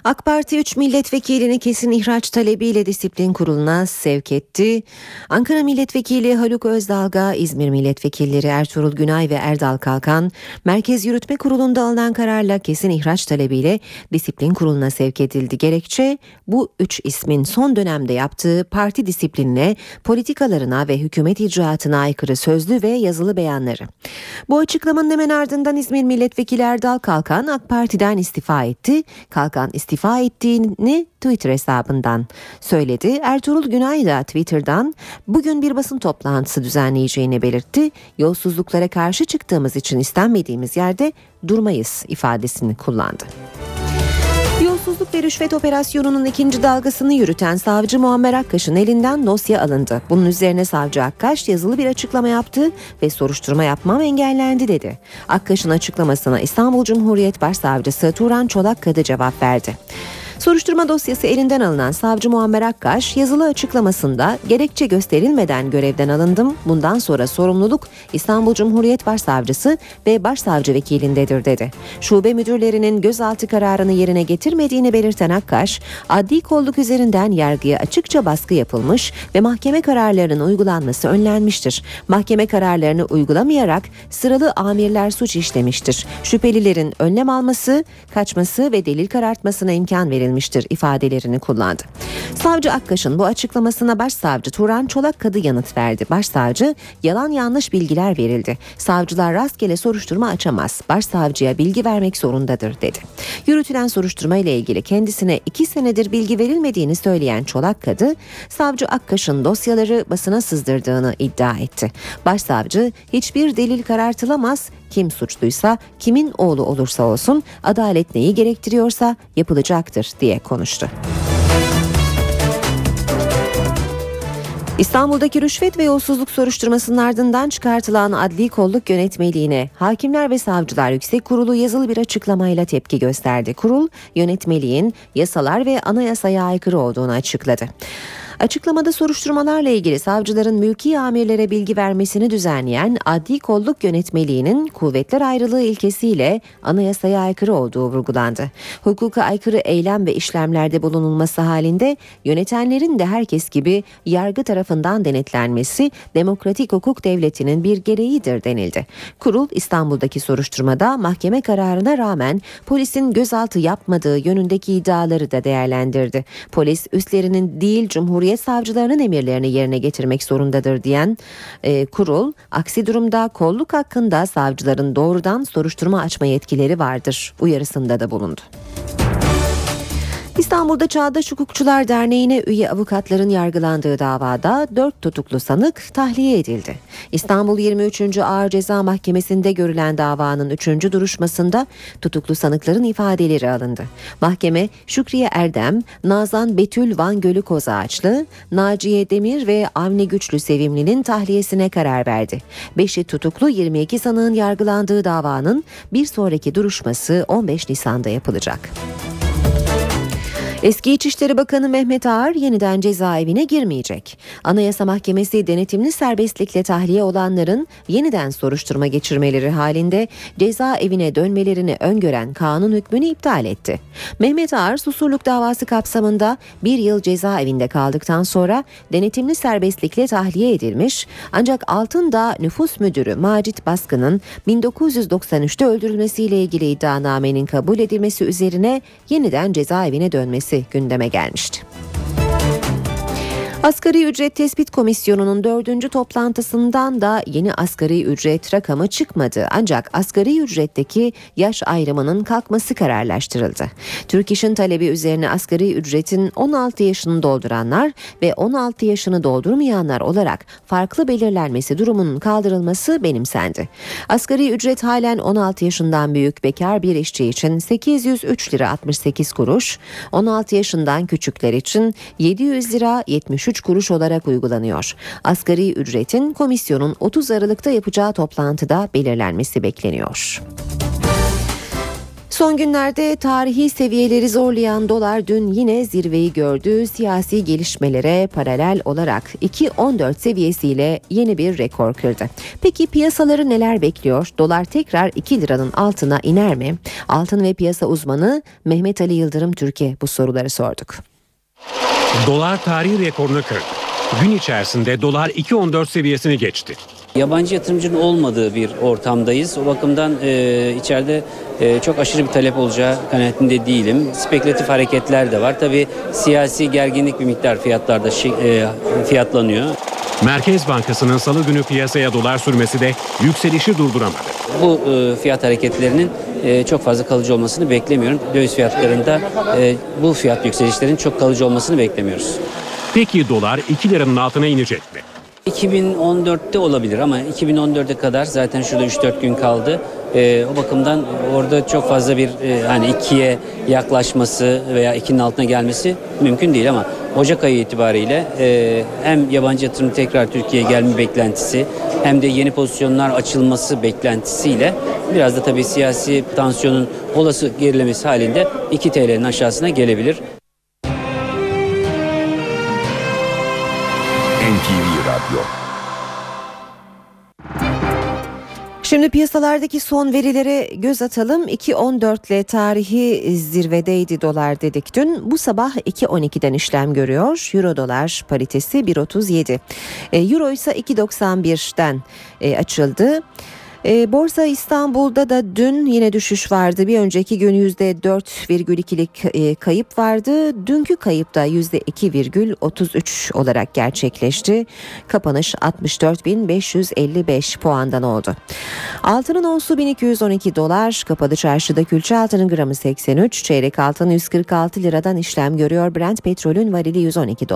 AK Parti 3 milletvekilini kesin ihraç talebiyle disiplin kuruluna sevk etti. Ankara Milletvekili Haluk Özdalga, İzmir Milletvekilleri Ertuğrul Günay ve Erdal Kalkan, Merkez Yürütme Kurulu'nda alınan kararla kesin ihraç talebiyle disiplin kuruluna sevk edildi. Gerekçe, bu 3 ismin son dönemde yaptığı parti disiplinine, politikalarına ve hükümet icraatına aykırı sözlü ve yazılı beyanları. Bu açıklamanın hemen ardından İzmir Milletvekili Erdal Kalkan AK Parti'den istifa etti. Kalkan istifa ettiğini Twitter hesabından söyledi. Ertuğrul Günay da Twitter'dan bugün bir basın toplantısı düzenleyeceğini belirtti. Yolsuzluklara karşı çıktığımız için istenmediğimiz yerde durmayız ifadesini kullandı. Yolsuzluk ve rüşvet operasyonunun ikinci dalgasını yürüten savcı Muammer Akkaş'ın elinden dosya alındı. Bunun üzerine savcı Akkaş yazılı bir açıklama yaptı ve soruşturma yapmam engellendi dedi. Akkaş'ın açıklamasına İstanbul Cumhuriyet Başsavcısı Turan Çolakkadı cevap verdi. Soruşturma dosyası elinden alınan savcı Muammer Akkaş yazılı açıklamasında gerekçe gösterilmeden görevden alındım. Bundan sonra sorumluluk İstanbul Cumhuriyet Başsavcısı ve Başsavcı Vekilindedir dedi. Şube müdürlerinin gözaltı kararını yerine getirmediğini belirten Akkaş, adli kolluk üzerinden yargıya açıkça baskı yapılmış ve mahkeme kararlarının uygulanması önlenmiştir. Mahkeme kararlarını uygulamayarak sıralı amirler suç işlemiştir. Şüphelilerin önlem alması, kaçması ve delil karartmasına imkan verilmiştir. İfadelerini kullandı. Savcı Akkaş'ın bu açıklamasına Başsavcı Turan Çolakkadı yanıt verdi. Başsavcı, yalan yanlış bilgiler verildi. Savcılar rastgele soruşturma açamaz. Başsavcıya bilgi vermek zorundadır dedi. Yürütülen soruşturma ile ilgili kendisine 2 senedir bilgi verilmediğini söyleyen Çolakkadı, savcı Akkaş'ın dosyaları basına sızdırdığını iddia etti. Başsavcı, hiçbir delil karartılamaz. Kim suçluysa, kimin oğlu olursa olsun, adalet neyi gerektiriyorsa yapılacaktır diye konuştu. İstanbul'daki rüşvet ve yolsuzluk soruşturmasının ardından çıkartılan adli kolluk yönetmeliğine Hakimler ve Savcılar Yüksek Kurulu yazılı bir açıklamayla tepki gösterdi. Kurul, yönetmeliğin yasalar ve anayasaya aykırı olduğunu açıkladı. Açıklamada soruşturmalarla ilgili savcıların mülki amirlere bilgi vermesini düzenleyen adli kolluk yönetmeliğinin kuvvetler ayrılığı ilkesiyle anayasaya aykırı olduğu vurgulandı. Hukuka aykırı eylem ve işlemlerde bulunulması halinde yönetenlerin de herkes gibi yargı tarafından denetlenmesi demokratik hukuk devletinin bir gereğidir denildi. Kurul, İstanbul'daki soruşturmada mahkeme kararına rağmen polisin gözaltı yapmadığı yönündeki iddiaları da değerlendirdi. Polis üstlerinin değil Cumhuriyet savcılarının emirlerini yerine getirmek zorundadır diyen kurul, aksi durumda kolluk hakkında savcıların doğrudan soruşturma açma yetkileri vardır uyarısında da bulundu. İstanbul'da Çağdaş Hukukçular Derneği'ne üye avukatların yargılandığı davada 4 tutuklu sanık tahliye edildi. İstanbul 23. Ağır Ceza Mahkemesi'nde görülen davanın 3. duruşmasında tutuklu sanıkların ifadeleri alındı. Mahkeme, Şükriye Erdem, Nazan Betül Van Gölü Kozağaçlı, Naciye Demir ve Avni Güçlü Sevimli'nin tahliyesine karar verdi. 5'i tutuklu 22 sanığın yargılandığı davanın bir sonraki duruşması 15 Nisan'da yapılacak. Eski İçişleri Bakanı Mehmet Ağar yeniden cezaevine girmeyecek. Anayasa Mahkemesi denetimli serbestlikle tahliye olanların yeniden soruşturma geçirmeleri halinde cezaevine dönmelerini öngören kanun hükmünü iptal etti. Mehmet Ağar susurluk davası kapsamında 1 yıl cezaevinde kaldıktan sonra denetimli serbestlikle tahliye edilmiş, ancak Altındağ Nüfus Müdürü Macit Baskın'ın 1993'te öldürülmesiyle ilgili iddianamenin kabul edilmesi üzerine yeniden cezaevine dönmesi gündeme gelmişti. Asgari Ücret Tespit Komisyonu'nun 4. toplantısından da yeni asgari ücret rakamı çıkmadı. Ancak asgari ücretteki yaş ayrımının kalkması kararlaştırıldı. Türk İş'in talebi üzerine asgari ücretin 16 yaşını dolduranlar ve 16 yaşını doldurmayanlar olarak farklı belirlenmesi durumunun kaldırılması benimsendi. Asgari ücret halen 16 yaşından büyük bekar bir işçi için 803 lira 68 kuruş, 16 yaşından küçükler için 700 lira 73 43 kuruş olarak uygulanıyor. Asgari ücretin komisyonun 30 Aralık'ta yapacağı toplantıda belirlenmesi bekleniyor. Son günlerde tarihi seviyeleri zorlayan dolar dün yine zirveyi gördü. Siyasi gelişmelere paralel olarak 2.14 seviyesiyle yeni bir rekor kırdı. Peki piyasaları neler bekliyor? Dolar tekrar 2 liranın altına iner mi? Altın ve piyasa uzmanı Mehmet Ali Yıldırım Türkiye bu soruları sorduk. Dolar tarihi rekorunu kırdı. Gün içerisinde dolar 2.14 seviyesini geçti. Yabancı yatırımcının olmadığı bir ortamdayız. O bakımdan içeride çok aşırı bir talep olacağı kanaatinde değilim. Spekülatif hareketler de var. Tabii siyasi gerginlik bir miktar fiyatlarda fiyatlanıyor. Merkez Bankası'nın salı günü piyasaya dolar sürmesi de yükselişi durduramadı. Bu fiyat hareketlerinin çok fazla kalıcı olmasını beklemiyorum. Döviz fiyatlarında bu fiyat yükselişlerin çok kalıcı olmasını beklemiyoruz. Peki dolar 2 liranın altına inecek mi? 2014'te olabilir ama 2014'e kadar zaten şurada 3-4 gün kaldı. O bakımdan orada çok fazla bir hani 2'ye yaklaşması veya 2'nin altına gelmesi mümkün değil ama Ocak ayı itibariyle hem yabancı yatırım tekrar Türkiye'ye gelme beklentisi hem de yeni pozisyonlar açılması beklentisiyle biraz da tabii siyasi tansiyonun olası gerilemesi halinde 2 TL'nin aşağısına gelebilir. Şimdi piyasalardaki son verilere göz atalım. 2.14'le tarihi zirvedeydi dolar dedik dün. Bu sabah 2.12'den işlem görüyor. Euro dolar paritesi 1.37. Euro ise 2.91'den açıldı. Borsa İstanbul'da da dün yine düşüş vardı. Bir önceki gün %4,2'lik kayıp vardı. Dünkü kayıp da %2,33 olarak gerçekleşti. Kapanış 64.555 puandan oldu. Altının onsu $1.212. Kapalı çarşıda külçe altının gramı 83. Çeyrek altın 146 liradan işlem görüyor. Brent petrolün varili $112.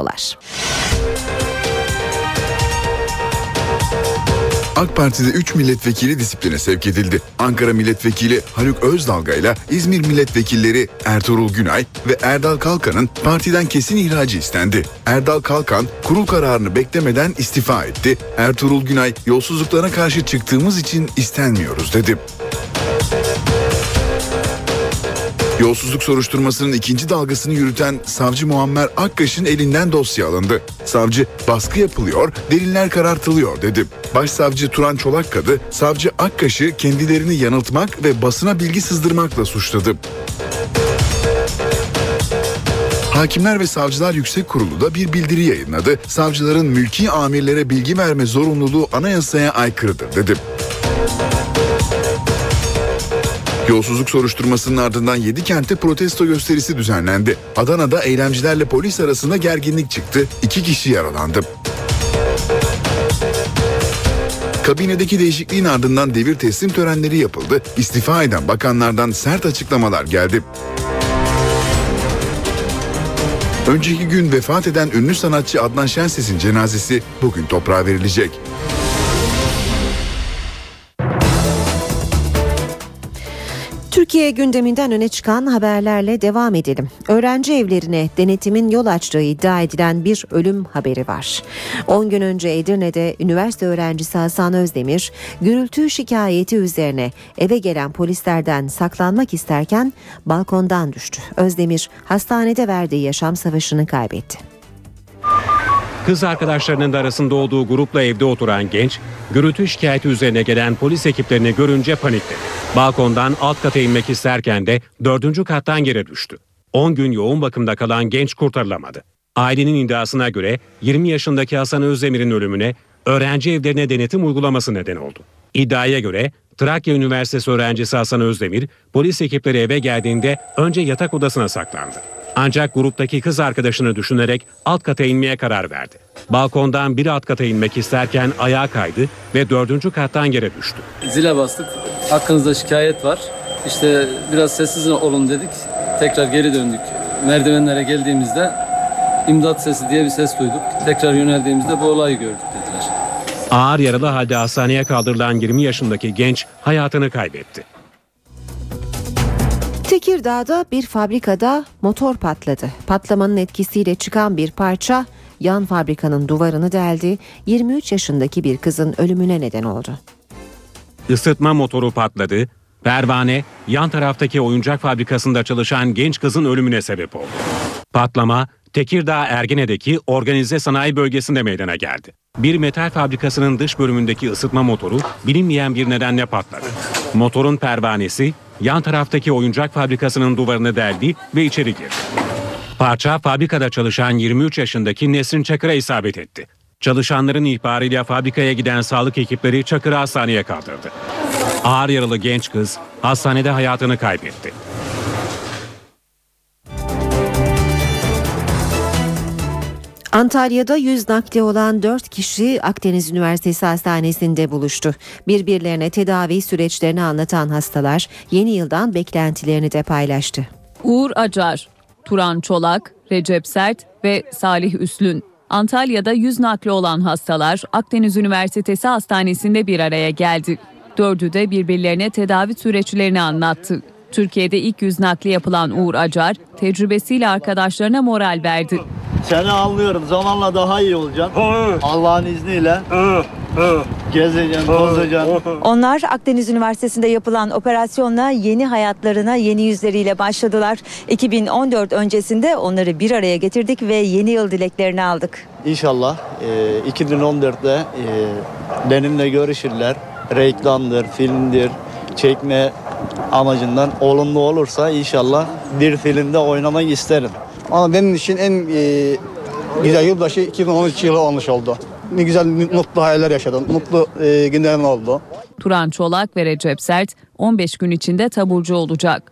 AK Parti'de 3 milletvekili disipline sevk edildi. Ankara Milletvekili Haluk Özdalga ile İzmir Milletvekilleri Ertuğrul Günay ve Erdal Kalkan'ın partiden kesin ihracı istendi. Erdal Kalkan kurul kararını beklemeden istifa etti. Ertuğrul Günay yolsuzluklara karşı çıktığımız için istenmiyoruz dedi. Yolsuzluk soruşturmasının ikinci dalgasını yürüten savcı Muammer Akkaş'ın elinden dosya alındı. Savcı baskı yapılıyor, deliller karartılıyor dedi. Başsavcı Turan Çolakkadı, savcı Akkaş'ı kendilerini yanıltmak ve basına bilgi sızdırmakla suçladı. Hakimler ve Savcılar Yüksek Kurulu da bir bildiri yayınladı. Savcıların mülki amirlere bilgi verme zorunluluğu anayasaya aykırıdır dedi. Yolsuzluk soruşturmasının ardından 7 kentte protesto gösterisi düzenlendi. Adana'da eylemcilerle polis arasında gerginlik çıktı. 2 kişi yaralandı. Kabinedeki değişikliğin ardından devir teslim törenleri yapıldı. İstifa eden bakanlardan sert açıklamalar geldi. Önceki gün vefat eden ünlü sanatçı Adnan Şenses'in cenazesi bugün toprağa verilecek. Türkiye gündeminden öne çıkan haberlerle devam edelim. Öğrenci evlerine denetimin yol açtığı iddia edilen bir ölüm haberi var. 10 gün önce Edirne'de üniversite öğrencisi Hasan Özdemir, gürültü şikayeti üzerine eve gelen polislerden saklanmak isterken balkondan düştü. Özdemir, hastanede verdiği yaşam savaşını kaybetti. Kız arkadaşlarının da arasında olduğu grupla evde oturan genç, gürültü şikayeti üzerine gelen polis ekiplerini görünce panikledi. Balkondan alt kata inmek isterken de 4. kattan yere düştü. 10 gün yoğun bakımda kalan genç kurtarılamadı. Ailenin iddiasına göre 20 yaşındaki Hasan Özdemir'in ölümüne öğrenci evlerine denetim uygulaması neden oldu. İddiaya göre Trakya Üniversitesi öğrencisi Hasan Özdemir, polis ekipleri eve geldiğinde önce yatak odasına saklandı. Ancak gruptaki kız arkadaşını düşünerek alt kata inmeye karar verdi. Balkondan bir alt kata inmek isterken ayağa kaydı ve 4. kattan yere düştü. Zile bastık. Hakkınızda şikayet var. İşte biraz sessiz olun dedik. Tekrar geri döndük. Merdivenlere geldiğimizde imdat sesi diye bir ses duyduk. Tekrar yöneldiğimizde bu olayı gördük dediler. Ağır yaralı halde hastaneye kaldırılan 20 yaşındaki genç hayatını kaybetti. Tekirdağ'da bir fabrikada motor patladı. Patlamanın etkisiyle çıkan bir parça yan fabrikanın duvarını deldi, 23 yaşındaki bir kızın ölümüne neden oldu. Isıtma motoru patladı, pervane yan taraftaki oyuncak fabrikasında çalışan genç kızın ölümüne sebep oldu. Patlama Tekirdağ Ergene'deki organize sanayi bölgesinde meydana geldi. Bir metal fabrikasının dış bölümündeki ısıtma motoru bilinmeyen bir nedenle patladı. Motorun pervanesi yan taraftaki oyuncak fabrikasının duvarını deldi ve içeri girdi. Parça fabrikada çalışan 23 yaşındaki Nesrin Çakır'a isabet etti. Çalışanların ihbarıyla fabrikaya giden sağlık ekipleri Çakır'ı hastaneye kaldırdı. Ağır yaralı genç kız hastanede hayatını kaybetti. Antalya'da 100 nakli olan 4 kişi Akdeniz Üniversitesi Hastanesi'nde buluştu. Birbirlerine tedavi süreçlerini anlatan hastalar yeni yıldan beklentilerini de paylaştı. Uğur Acar, Turan Çolak, Recep Sert ve Salih Üslün. Antalya'da 100 nakli olan hastalar Akdeniz Üniversitesi Hastanesi'nde bir araya geldi. Dördü de birbirlerine tedavi süreçlerini anlattı. Türkiye'de ilk 100 nakli yapılan Uğur Acar, tecrübesiyle arkadaşlarına moral verdi. Seni anlıyorum. Zamanla daha iyi olacaksın. Allah'ın izniyle gezeceksin, tozacaksın. Onlar Akdeniz Üniversitesi'nde yapılan operasyonla yeni hayatlarına yeni yüzleriyle başladılar. 2014 öncesinde onları bir araya getirdik ve yeni yıl dileklerini aldık. İnşallah 2014'te benimle görüşürler. Reklamdır, filmdir, çekme amacından olumlu olursa inşallah bir filmde oynamak isterim. Ama benim için en güzel yılbaşı 2013 yılı olmuş oldu. Ne güzel, mutlu hayaller yaşadım. Mutlu günlerim oldu. Turan Çolak ve Recep Sert 15 gün içinde taburcu olacak.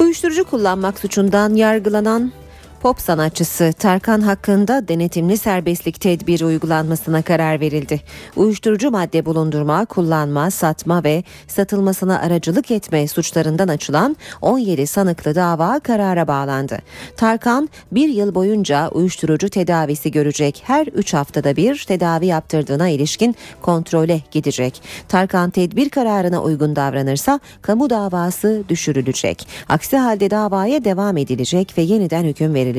Uyuşturucu kullanmak suçundan yargılanan pop sanatçısı Tarkan hakkında denetimli serbestlik tedbiri uygulanmasına karar verildi. Uyuşturucu madde bulundurma, kullanma, satma ve satılmasına aracılık etme suçlarından açılan 17 sanıklı dava karara bağlandı. Tarkan bir yıl boyunca uyuşturucu tedavisi görecek, her 3 haftada bir tedavi yaptırdığına ilişkin kontrole gidecek. Tarkan tedbir kararına uygun davranırsa kamu davası düşürülecek. Aksi halde davaya devam edilecek ve yeniden hüküm verilecek.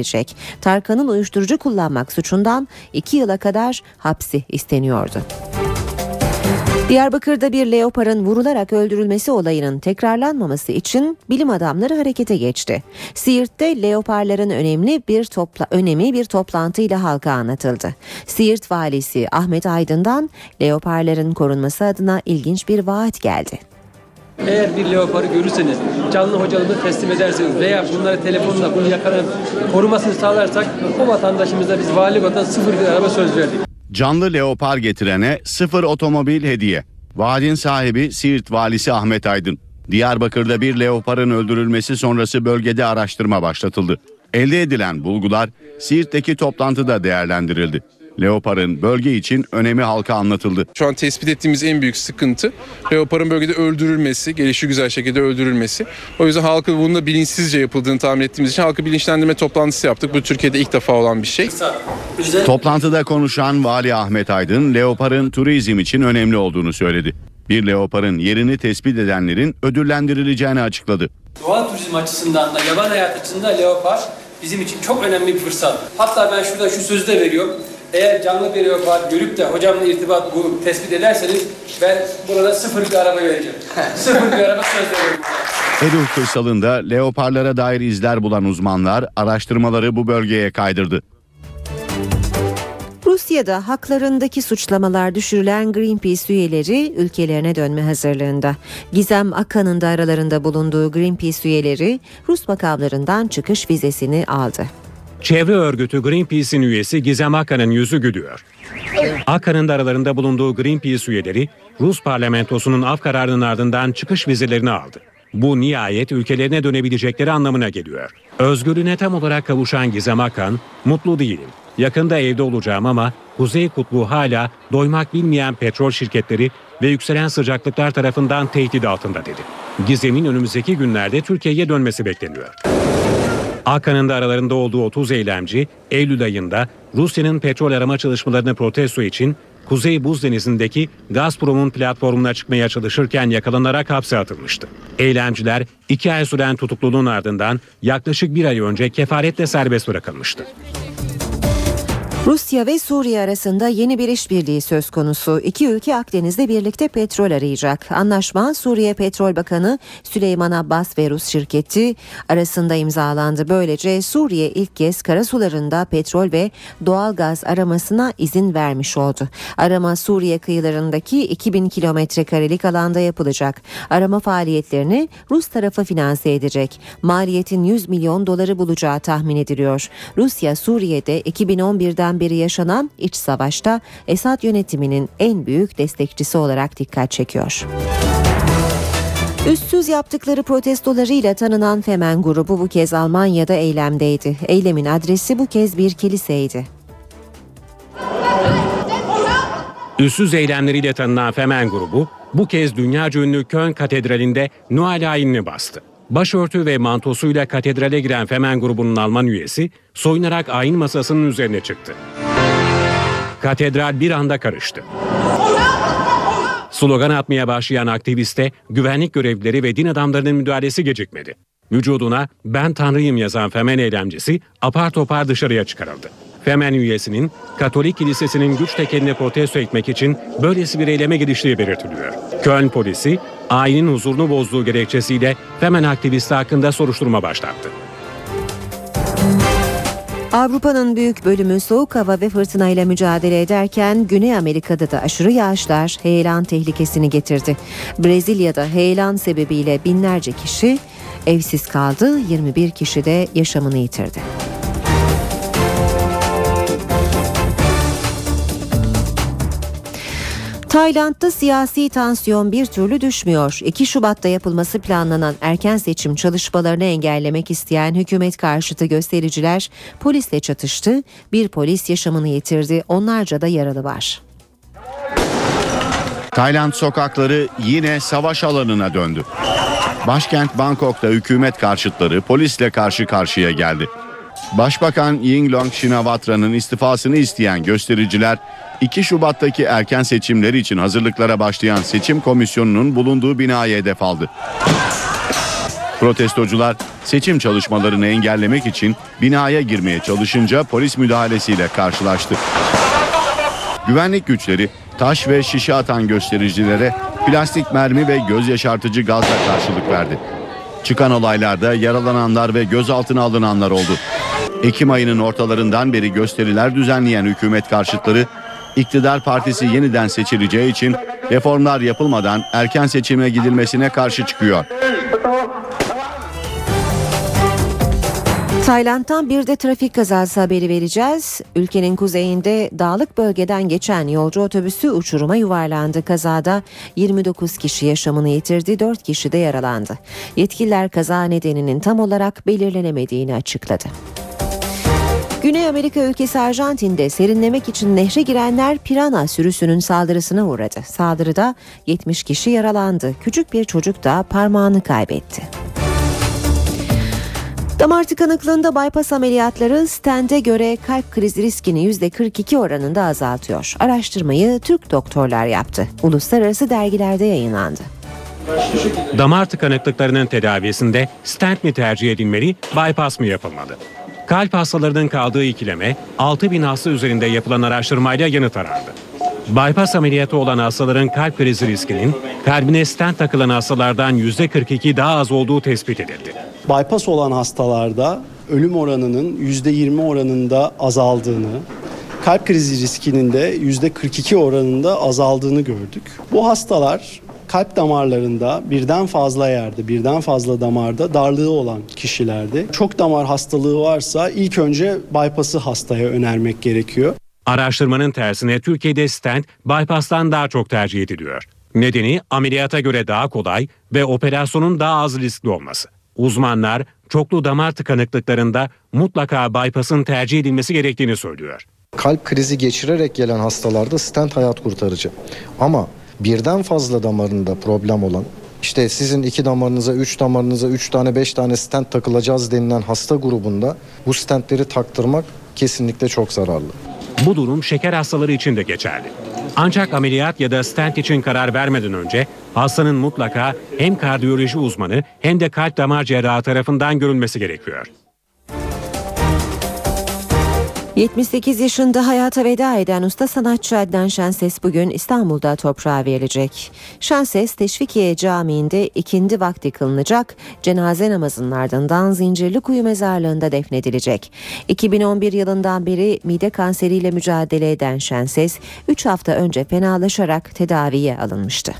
Tarkan'ın uyuşturucu kullanmak suçundan 2 yıla kadar hapsi isteniyordu. Diyarbakır'da bir leoparın vurularak öldürülmesi olayının tekrarlanmaması için bilim adamları harekete geçti. Siirt'te leoparların önemi bir toplantıyla halka anlatıldı. Siirt valisi Ahmet Aydın'dan leoparların korunması adına ilginç bir vaat geldi. Eğer bir leoparı görürseniz, canlı hocalığını teslim ederseniz veya bunları telefonla bunu yakalayıp korumasını sağlarsak o vatandaşımıza biz valilik olarak 0 bir araba söz verdik. Canlı leopar getirene 0 otomobil hediye. Vaadin sahibi Siirt valisi Ahmet Aydın. Diyarbakır'da bir leoparın öldürülmesi sonrası bölgede araştırma başlatıldı. Elde edilen bulgular Siirt'teki toplantıda değerlendirildi. Leopar'ın bölge için önemi halka anlatıldı. Şu an tespit ettiğimiz en büyük sıkıntı leoparın bölgede öldürülmesi, gelişigüzel şekilde öldürülmesi. O yüzden halkı bunun da bilinçsizce yapıldığını tahmin ettiğimiz için halkı bilinçlendirme toplantısı yaptık. Bu Türkiye'de ilk defa olan bir şey. Toplantıda konuşan Vali Ahmet Aydın, leoparın turizm için önemli olduğunu söyledi. Bir leoparın yerini tespit edenlerin ödüllendirileceğini açıkladı. Doğa turizm açısından da yaban hayatı açısından da leopar bizim için çok önemli bir fırsat. Hatta ben şurada şu sözü de veriyorum. Eğer canlı bir leopar görüp de hocamla irtibat tespit ederseniz ben burada 0 bir araba vereceğim. 0 bir araba söz veriyorum. Erzurum kırsalında leoparlara dair izler bulan uzmanlar araştırmaları bu bölgeye kaydırdı. Rusya'da haklarındaki suçlamalar düşürülen Greenpeace üyeleri ülkelerine dönme hazırlığında. Gizem Akan'ın da aralarında bulunduğu Greenpeace üyeleri Rus makamlarından çıkış vizesini aldı. Çevre örgütü Greenpeace'in üyesi Gizem Akan'ın yüzü gülüyor. Akan'ın da aralarında bulunduğu Greenpeace üyeleri Rus parlamentosunun af kararının ardından çıkış vizelerini aldı. Bu nihayet ülkelerine dönebilecekleri anlamına geliyor. Özgürlüğüne tam olarak kavuşan Gizem Akan, "Mutlu değilim. Yakında evde olacağım ama Kuzey Kutbu hala doymak bilmeyen petrol şirketleri ve yükselen sıcaklıklar tarafından tehdit altında" dedi. Gizem'in önümüzdeki günlerde Türkiye'ye dönmesi bekleniyor. Akan'ın da aralarında olduğu 30 eylemci Eylül ayında Rusya'nın petrol arama çalışmalarını protesto için Kuzey Buz Denizi'ndeki Gazprom'un platformuna çıkmaya çalışırken yakalanarak hapse atılmıştı. Eylemciler 2 ay süren tutukluluğun ardından yaklaşık 1 ay önce kefaretle serbest bırakılmıştı. Rusya ve Suriye arasında yeni bir işbirliği söz konusu. İki ülke Akdeniz'de birlikte petrol arayacak. Anlaşma Suriye Petrol Bakanı Süleyman Abbas ve Rus şirketi arasında imzalandı. Böylece Suriye ilk kez karasularında petrol ve doğal gaz aramasına izin vermiş oldu. Arama Suriye kıyılarındaki 2000 kilometrekarelik alanda yapılacak. Arama faaliyetlerini Rus tarafı finanse edecek. Maliyetin 100 milyon doları bulacağı tahmin ediliyor. Rusya Suriye'de 2011'den beri yaşanan iç savaşta Esad yönetiminin en büyük destekçisi olarak dikkat çekiyor. Üstsüz yaptıkları protestolarıyla tanınan Femen grubu bu kez Almanya'da eylemdeydi. Eylemin adresi bu kez bir kiliseydi. Üstsüz eylemleriyle tanınan Femen grubu bu kez dünyaca ünlü Köln Katedrali'nde Noel ayinini bastı. Başörtü ve mantosuyla katedrale giren Femen grubunun Alman üyesi soyunarak ayin masasının üzerine çıktı. Katedral bir anda karıştı. Slogan atmaya başlayan aktiviste güvenlik görevlileri ve din adamlarının müdahalesi gecikmedi. Vücuduna "Ben Tanrıyım" yazan Femen eylemcisi apar topar dışarıya çıkarıldı. Femen üyesinin Katolik Kilisesi'nin güç tekelini protesto etmek için böylesi bir eyleme giriştiği belirtiliyor. Köln polisi ayinin huzurunu bozduğu gerekçesiyle Femen aktivisti hakkında soruşturma başlattı. Avrupa'nın büyük bölümü soğuk hava ve fırtınayla mücadele ederken Güney Amerika'da da aşırı yağışlar heyelan tehlikesini getirdi. Brezilya'da heyelan sebebiyle binlerce kişi evsiz kaldı, 21 kişi de yaşamını yitirdi. Tayland'da siyasi tansiyon bir türlü düşmüyor. 2 Şubat'ta yapılması planlanan erken seçim çalışmalarını engellemek isteyen hükümet karşıtı göstericiler polisle çatıştı. Bir polis yaşamını yitirdi. Onlarca da yaralı var. Tayland sokakları yine savaş alanına döndü. Başkent Bangkok'ta hükümet karşıtları polisle karşı karşıya geldi. Başbakan Yingluck Shinawatra istifasını isteyen göstericiler 2 Şubat'taki erken seçimleri için hazırlıklara başlayan seçim komisyonunun bulunduğu binaya hedef aldı. Protestocular seçim çalışmalarını engellemek için binaya girmeye çalışınca polis müdahalesiyle karşılaştı. Güvenlik güçleri taş ve şişe atan göstericilere plastik mermi ve göz yaşartıcı gazla karşılık verdi. Çıkan olaylarda yaralananlar ve gözaltına alınanlar oldu. Ekim ayının ortalarından beri gösteriler düzenleyen hükümet karşıtları, iktidar partisi yeniden seçileceği için reformlar yapılmadan erken seçime gidilmesine karşı çıkıyor. Tayland'dan bir de trafik kazası haberi vereceğiz. Ülkenin kuzeyinde dağlık bölgeden geçen yolcu otobüsü uçuruma yuvarlandı. Kazada 29 kişi yaşamını yitirdi, 4 kişi de yaralandı. Yetkililer kaza nedeninin tam olarak belirlenemediğini açıkladı. Güney Amerika ülkesi Arjantin'de serinlemek için nehre girenler pirana sürüsünün saldırısına uğradı. Saldırıda 70 kişi yaralandı. Küçük bir çocuk da parmağını kaybetti. Damar tıkanıklığında bypass ameliyatları stente göre kalp krizi riskini %42 oranında azaltıyor. Araştırmayı Türk doktorlar yaptı. Uluslararası dergilerde yayınlandı. Damar tıkanıklıklarının tedavisinde stent mi tercih edilmeli, bypass mı yapılmalı? Kalp hastalarının kaldığı ikileme 6000 hasta üzerinde yapılan araştırmayla yanıt arandı. Bypass ameliyatı olan hastaların kalp krizi riskinin kalbine stent takılan hastalardan %42 daha az olduğu tespit edildi. Bypass olan hastalarda ölüm oranının %20 oranında azaldığını, kalp krizi riskinin de %42 oranında azaldığını gördük. Bu hastalar kalp damarlarında birden fazla yerde, birden fazla damarda darlığı olan kişilerde çok damar hastalığı varsa ilk önce bypass'ı hastaya önermek gerekiyor. Araştırmanın tersine Türkiye'de stent bypass'tan daha çok tercih ediliyor. Nedeni ameliyata göre daha kolay ve operasyonun daha az riskli olması. Uzmanlar çoklu damar tıkanıklıklarında mutlaka bypass'ın tercih edilmesi gerektiğini söylüyor. Kalp krizi geçirerek gelen hastalarda stent hayat kurtarıcı. Ama birden fazla damarında problem olan, işte sizin 2 damarınıza, 3 damarınıza 3 tane 5 tane stent takılacağız denilen hasta grubunda bu stentleri taktırmak kesinlikle çok zararlı. Bu durum şeker hastaları için de geçerli. Ancak ameliyat ya da stent için karar vermeden önce hastanın mutlaka hem kardiyoloji uzmanı hem de kalp damar cerrahı tarafından görülmesi gerekiyor. 78 yaşında hayata veda eden usta sanatçı Adnan Şenses bugün İstanbul'da toprağa verilecek. Şenses, Teşvikiye Camii'nde ikindi vakti kılınacak, cenaze namazının ardından Zincirlikuyu Mezarlığı'nda defnedilecek. 2011 yılından beri mide kanseriyle mücadele eden Şenses, 3 hafta önce fenalaşarak tedaviye alınmıştı.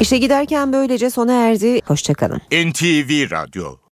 İşe giderken böylece sona erdi. Hoşça kalın. NTV Radyo.